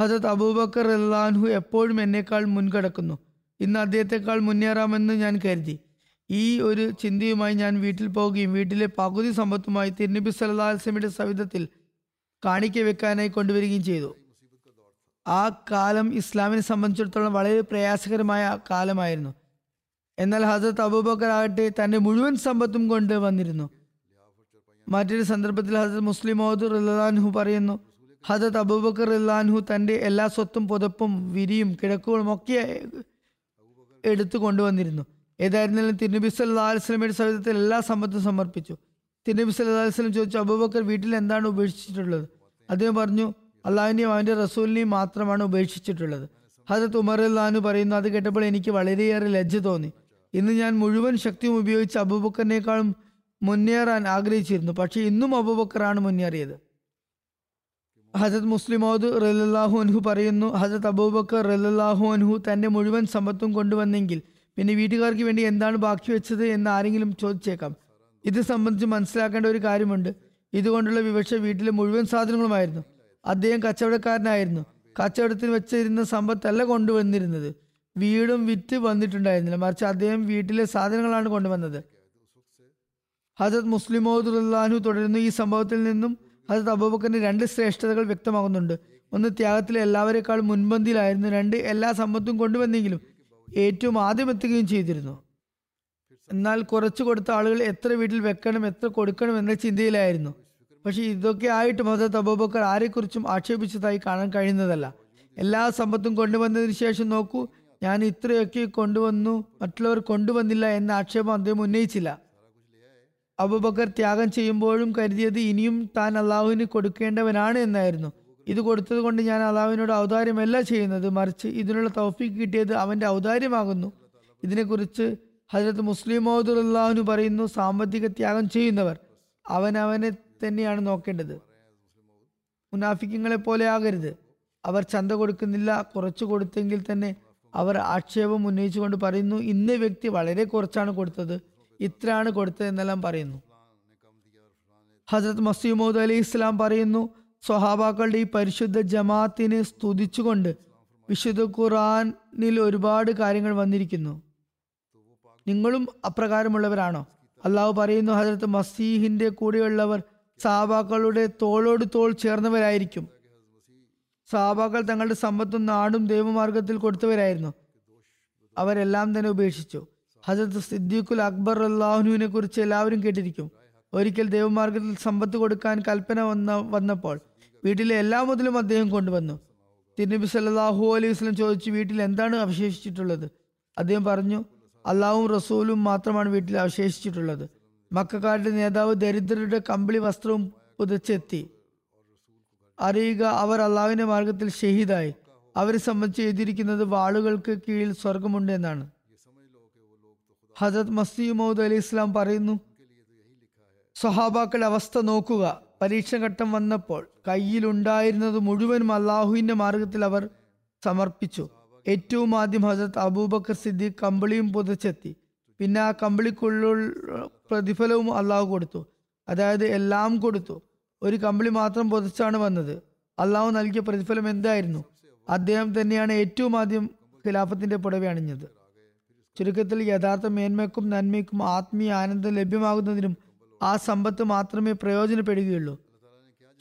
ഹദരത്ത് അബൂബക്കർ റളിയല്ലാഹു എപ്പോഴും എന്നേക്കാൾ മുൻകടക്കുന്നു. ഇന്ന് അദ്ദേഹത്തെക്കാൾ മുന്നേറാമെന്ന് ഞാൻ കരുതി. ഈ ഒരു ചിന്തയുമായി ഞാൻ വീട്ടിൽ പോവുകയും വീട്ടിലെ പകുതി സമ്പത്തുമായി തിരുനബി സല്ലല്ലാഹു അലൈഹി വസല്ലമയുടെ സവിധത്തിൽ കാണിക്ക വെക്കാനായി കൊണ്ടുവരികയും ചെയ്തു. ആ കാലം ഇസ്ലാമിനെ സംബന്ധിച്ചിടത്തോളം വളരെ പ്രയാസകരമായ കാലമായിരുന്നു. എന്നാൽ ഹദരത്ത് അബൂബക്കർ ആകട്ടെ തൻ്റെ മുഴുവൻ സമ്പത്തും കൊണ്ട് വന്നിരുന്നു. മറ്റൊരു സന്ദർഭത്തിൽ ഹദരത്ത് മുസ്ലിം മൗദ് റളിയല്ലാഹു പറയുന്നു, ഹദരത്ത് അബൂബക്കർ റളിയല്ലാഹു തൻ്റെ എല്ലാ സ്വത്തും പുതപ്പും വിരിയും കിടക്കുകളും ഒക്കെ എടുത്തു കൊണ്ടുവന്നിരുന്നു. ഏതായിരുന്നാലും തിരുനബി സല്ലല്ലാഹു അലൈഹി വസല്ലമയുടെ സവിധത്തിൽ എല്ലാ സമ്പത്തും സമർപ്പിച്ചു. തിരുനബി സല്ലല്ലാഹു അലൈഹി വസല്ലം ചോദിച്ചു, അബൂബക്കർ വീട്ടിൽ എന്താണ് ഉപേക്ഷിച്ചിട്ടുള്ളത്? അദ്ദേഹം പറഞ്ഞു, അള്ളാഹുവിനെയും അവൻ്റെ റസൂലിനെയും മാത്രമാണ് ഉപേക്ഷിച്ചിട്ടുള്ളത്. ഹദരത്ത് ഉമർ റളിയല്ലാഹു പറയുന്നു, അത് കേട്ടപ്പോൾ എനിക്ക് വളരെയേറെ ലജ്ജ തോന്നി. ഇന്ന് ഞാൻ മുഴുവൻ ശക്തിയും ഉപയോഗിച്ച് അബൂബക്കറിനേക്കാളും മുന്നേറാൻ ആഗ്രഹിച്ചിരുന്നു. പക്ഷേ ഇന്നും അബൂബക്കറാണ് മുന്നേറിയത്. ഹദരത്ത് മുസ്ലിം മൗദ് റളിയല്ലാഹു അൻഹു പറയുന്നു, ഹദരത്ത് അബൂബക്കർ റളിയല്ലാഹു അൻഹു തൻ്റെ മുഴുവൻ സമ്പത്തും കൊണ്ടുവന്നെങ്കിൽ പിന്നെ വീട്ടുകാർക്ക് വേണ്ടി എന്താണ് ബാക്കി വെച്ചത് എന്ന് ആരെങ്കിലും ചോദിച്ചേക്കാം. ഇത് സംബന്ധിച്ച് മനസ്സിലാക്കേണ്ട ഒരു കാര്യമുണ്ട്. ഇതുകൊണ്ടുള്ള വിവക്ഷ വീട്ടിലെ മുഴുവൻ സാധനങ്ങളുമായിരുന്നു. അദ്ദേഹം കച്ചവടക്കാരനായിരുന്നു. കച്ചവടത്തിന് വെച്ചിരുന്ന സമ്പത്തല്ല കൊണ്ടുവന്നിരുന്നത്. വീടും വിറ്റ് വന്നിട്ടുണ്ടായിരുന്നില്ല, മറിച്ച് അദ്ദേഹം വീട്ടിലെ സാധനങ്ങളാണ് കൊണ്ടുവന്നത്. ഹദരത്ത് മുസ്ലിം മൗദ് റളിയല്ലാഹു തുടരുന്നു, ഈ സംഭവത്തിൽ നിന്നും ഹദരത്ത് അബൂബക്കറിന്റെ രണ്ട് ശ്രേഷ്ഠതകൾ വ്യക്തമാകുന്നുണ്ട്. ഒന്ന്, ത്യാഗത്തിലെ എല്ലാവരെക്കാളും മുൻപന്തിയിലായിരുന്നു. രണ്ട്, എല്ലാ സമ്പത്തും കൊണ്ടുവന്നെങ്കിലും ഏറ്റവും ആദ്യം എത്തുകയും ചെയ്തിരുന്നു. എന്നാൽ കുറച്ചു കൊടുത്ത ആളുകൾ എത്ര വീട്ടിൽ വെക്കണം എത്ര കൊടുക്കണം എന്ന ചിന്തയിലായിരുന്നു. പക്ഷേ ഇതൊക്കെ ആയിട്ടും ഹദരത്ത് അബൂബക്കർ ആരെക്കുറിച്ചും ആക്ഷേപിച്ചതായി കാണാൻ കഴിയുന്നതല്ല. എല്ലാ സമ്പത്തും കൊണ്ടുവന്നതിന് ശേഷം നോക്കൂ, ഞാൻ ഇത്രയൊക്കെ കൊണ്ടുവന്നു, മറ്റുള്ളവർ കൊണ്ടുവന്നില്ല എന്ന ആക്ഷേപം അദ്ദേഹം ഉന്നയിച്ചില്ല. അബൂബക്കർ ത്യാഗം ചെയ്യുമ്പോഴും കരുതിയത് ഇനിയും താൻ അള്ളാഹുവിന് കൊടുക്കേണ്ടവനാണ് എന്നായിരുന്നു. ഇത് കൊടുത്തത് കൊണ്ട് ഞാൻ അള്ളാഹുവിനോട് ഔദാര്യമല്ല ചെയ്യുന്നത്, മറിച്ച് ഇതിനുള്ള തൗഫീഖ് കിട്ടിയത് അവൻ്റെ ഔദാര്യമാകുന്നു. ഇതിനെക്കുറിച്ച് ഹജരത്ത് മുസ്ലിം മൗദുല്ലാഹുവിന് പറയുന്നു, സാമ്പത്തിക ത്യാഗം ചെയ്യുന്നവർ അവനവനെ തന്നെയാണ് നോക്കേണ്ടത്, മുനാഫിക്കങ്ങളെ പോലെ ആകരുത്. അവർ ചന്ത കൊടുക്കുന്നില്ല, കുറച്ച് കൊടുത്തെങ്കിൽ തന്നെ അവർ ആക്ഷേപം ഉന്നയിച്ചുകൊണ്ട് പറയുന്നു, ഇന്ന വ്യക്തി വളരെ കുറച്ചാണ് കൊടുത്തത്, ഇത്രയാണ് കൊടുത്തത് എന്നെല്ലാം പറയുന്നു. ഹസരത്ത് മസീഹ് മൗഊദ് അലൈഹി ഇസ്ലാം പറയുന്നു, സ്വഹാബാക്കളുടെ ഈ പരിശുദ്ധ ജമാഅത്തിനെ സ്തുതിച്ചുകൊണ്ട് വിശുദ്ധ ഖുർആനിൽ ഒരുപാട് കാര്യങ്ങൾ വന്നിരിക്കുന്നു. നിങ്ങളും അപ്രകാരമുള്ളവരാണോ? അള്ളാഹു പറയുന്നു, ഹസരത്ത് മസീഹിന്റെ കൂടെയുള്ളവർ സഹാബാക്കളുടെ തോളോട് തോൾ ചേർന്നവരായിരിക്കും. സഹാബാക്കൾ തങ്ങളുടെ സമ്പത്തും നാടും ദൈവമാർഗത്തിൽ കൊടുത്തവരായിരുന്നു. അവരെല്ലാം തന്നെ ഉപേക്ഷിച്ചു. ഹസരത്ത് സിദ്ദീഖുൽ അക്ബർ അള്ളാഹുനുവിനെ കുറിച്ച് എല്ലാവരും കേട്ടിരിക്കും. ഒരിക്കൽ ദൈവമാർഗത്തിൽ സമ്പത്ത് കൊടുക്കാൻ കൽപ്പന വന്ന വന്നപ്പോൾ വീട്ടിലെ എല്ലാ മുതലും അദ്ദേഹം കൊണ്ടുവന്നു. തിരുനബി സല്ലല്ലാഹു അലൈഹി വസല്ലം ചോദിച്ചു, വീട്ടിൽ എന്താണ് അവശേഷിച്ചിട്ടുള്ളത്? അദ്ദേഹം പറഞ്ഞു, അള്ളാഹുവും റസൂലും മാത്രമാണ് വീട്ടിൽ അവശേഷിച്ചിട്ടുള്ളത്. മക്കാരുടെ നേതാവ് ദരിദ്രരുടെ കമ്പിളി വസ്ത്രവും പുതച്ചെത്തി. അറിയുക, അവർ അള്ളാഹുവിന്റെ മാർഗത്തിൽ ഷഹീദായി. അവരെ സംബന്ധിച്ച് എഴുതിയിരിക്കുന്നത് വാളുകൾക്ക് കീഴിൽ സ്വർഗമുണ്ട് എന്നാണ്. ഹജത് മസീഹ് മൗഊദ് അലി ഇസ്ലാം പറയുന്നു, സഹാബാക്കളുടെ അവസ്ഥ നോക്കുക. പരീക്ഷഘട്ടം വന്നപ്പോൾ കയ്യിലുണ്ടായിരുന്നത് മുഴുവനും അള്ളാഹുവിന്റെ മാർഗത്തിൽ അവർ സമർപ്പിച്ചു. ഏറ്റവും ആദ്യം ഹജത് അബൂബക്കർ സിദ്ദീഖ് കമ്പിളിയും പുതച്ചെത്തി. പിന്നെ ആ കമ്പിളിക്കുള്ള പ്രതിഫലവും അള്ളാഹു കൊടുത്തു. അതായത് എല്ലാം കൊടുത്തു, ഒരു കമ്പിളി മാത്രം പുതച്ചാണ് വന്നത്. അള്ളാഹു നൽകിയ പ്രതിഫലം എന്തായിരുന്നു? അദ്ദേഹം തന്നെയാണ് ഏറ്റവും ആദ്യം ഖിലാഫത്തിന്റെ പുടവ അണിഞ്ഞത്. ചുരുക്കത്തിൽ, യഥാർത്ഥ മേന്മയ്ക്കും നന്മയ്ക്കും ആത്മീയ ആനന്ദം ലഭ്യമാകുന്നതിനും ആ സമ്പത്ത് മാത്രമേ പ്രയോജനപ്പെടുകയുള്ളൂ.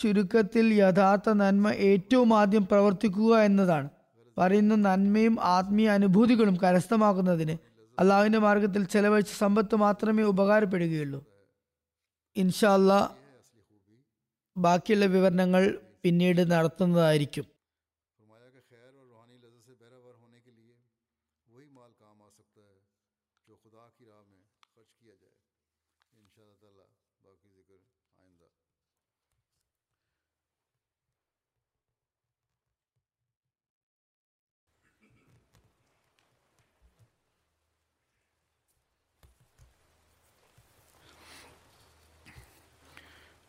ചുരുക്കത്തിൽ, യഥാർത്ഥ നന്മ ഏറ്റവും ആദ്യം പ്രവർത്തിക്കുക എന്നതാണ് പറയുന്ന നന്മയും ആത്മീയ അനുഭൂതികളും കരസ്ഥമാക്കുന്നതിന് അള്ളാഹുവിന്റെ മാർഗത്തിൽ ചെലവഴിച്ച സമ്പത്ത് മാത്രമേ ഉപകാരപ്പെടുകയുള്ളൂ. ഇൻഷാ അല്ലാഹ് ബാക്കിയുള്ള വിവരണങ്ങൾ പിന്നീട് നടത്തുന്നതായിരിക്കും.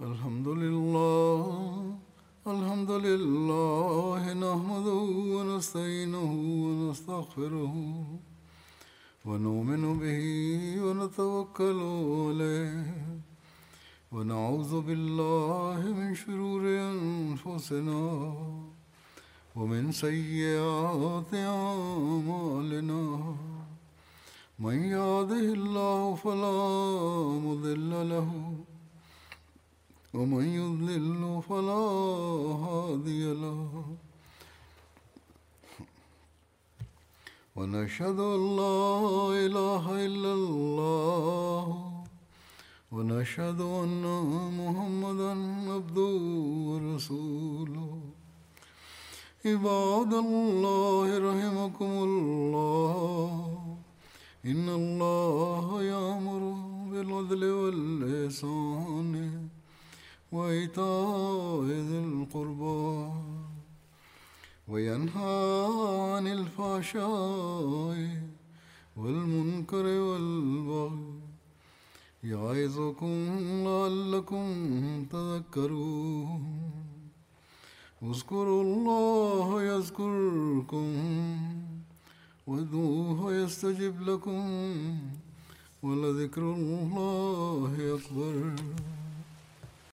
Alhamdulillah, alhamdulillah, nahmaduhu wa nasta'inuhu wa nastaghfiruhu wa nu'minu bihi wa natawakkalu alayhi wa na'udhu billahi min shururi anfusina wa min sayyi'ati a'malina man yahdihillahu fala mudilla lahu ومن يضلل فلا هادي له ونشهد أن لا إله إلا الله ونشهد أن محمدا عبده ورسوله عباد الله رحمكم الله إن الله يأمر بالعدل والإحسان وإيتاء ذي القربى وينهى عن الفحشاء والمنكر والبغي يعظكم لعلكم تذكرون اذكروا الله يذكركم وادعوه يستجب لكم ولذكر الله أكبر.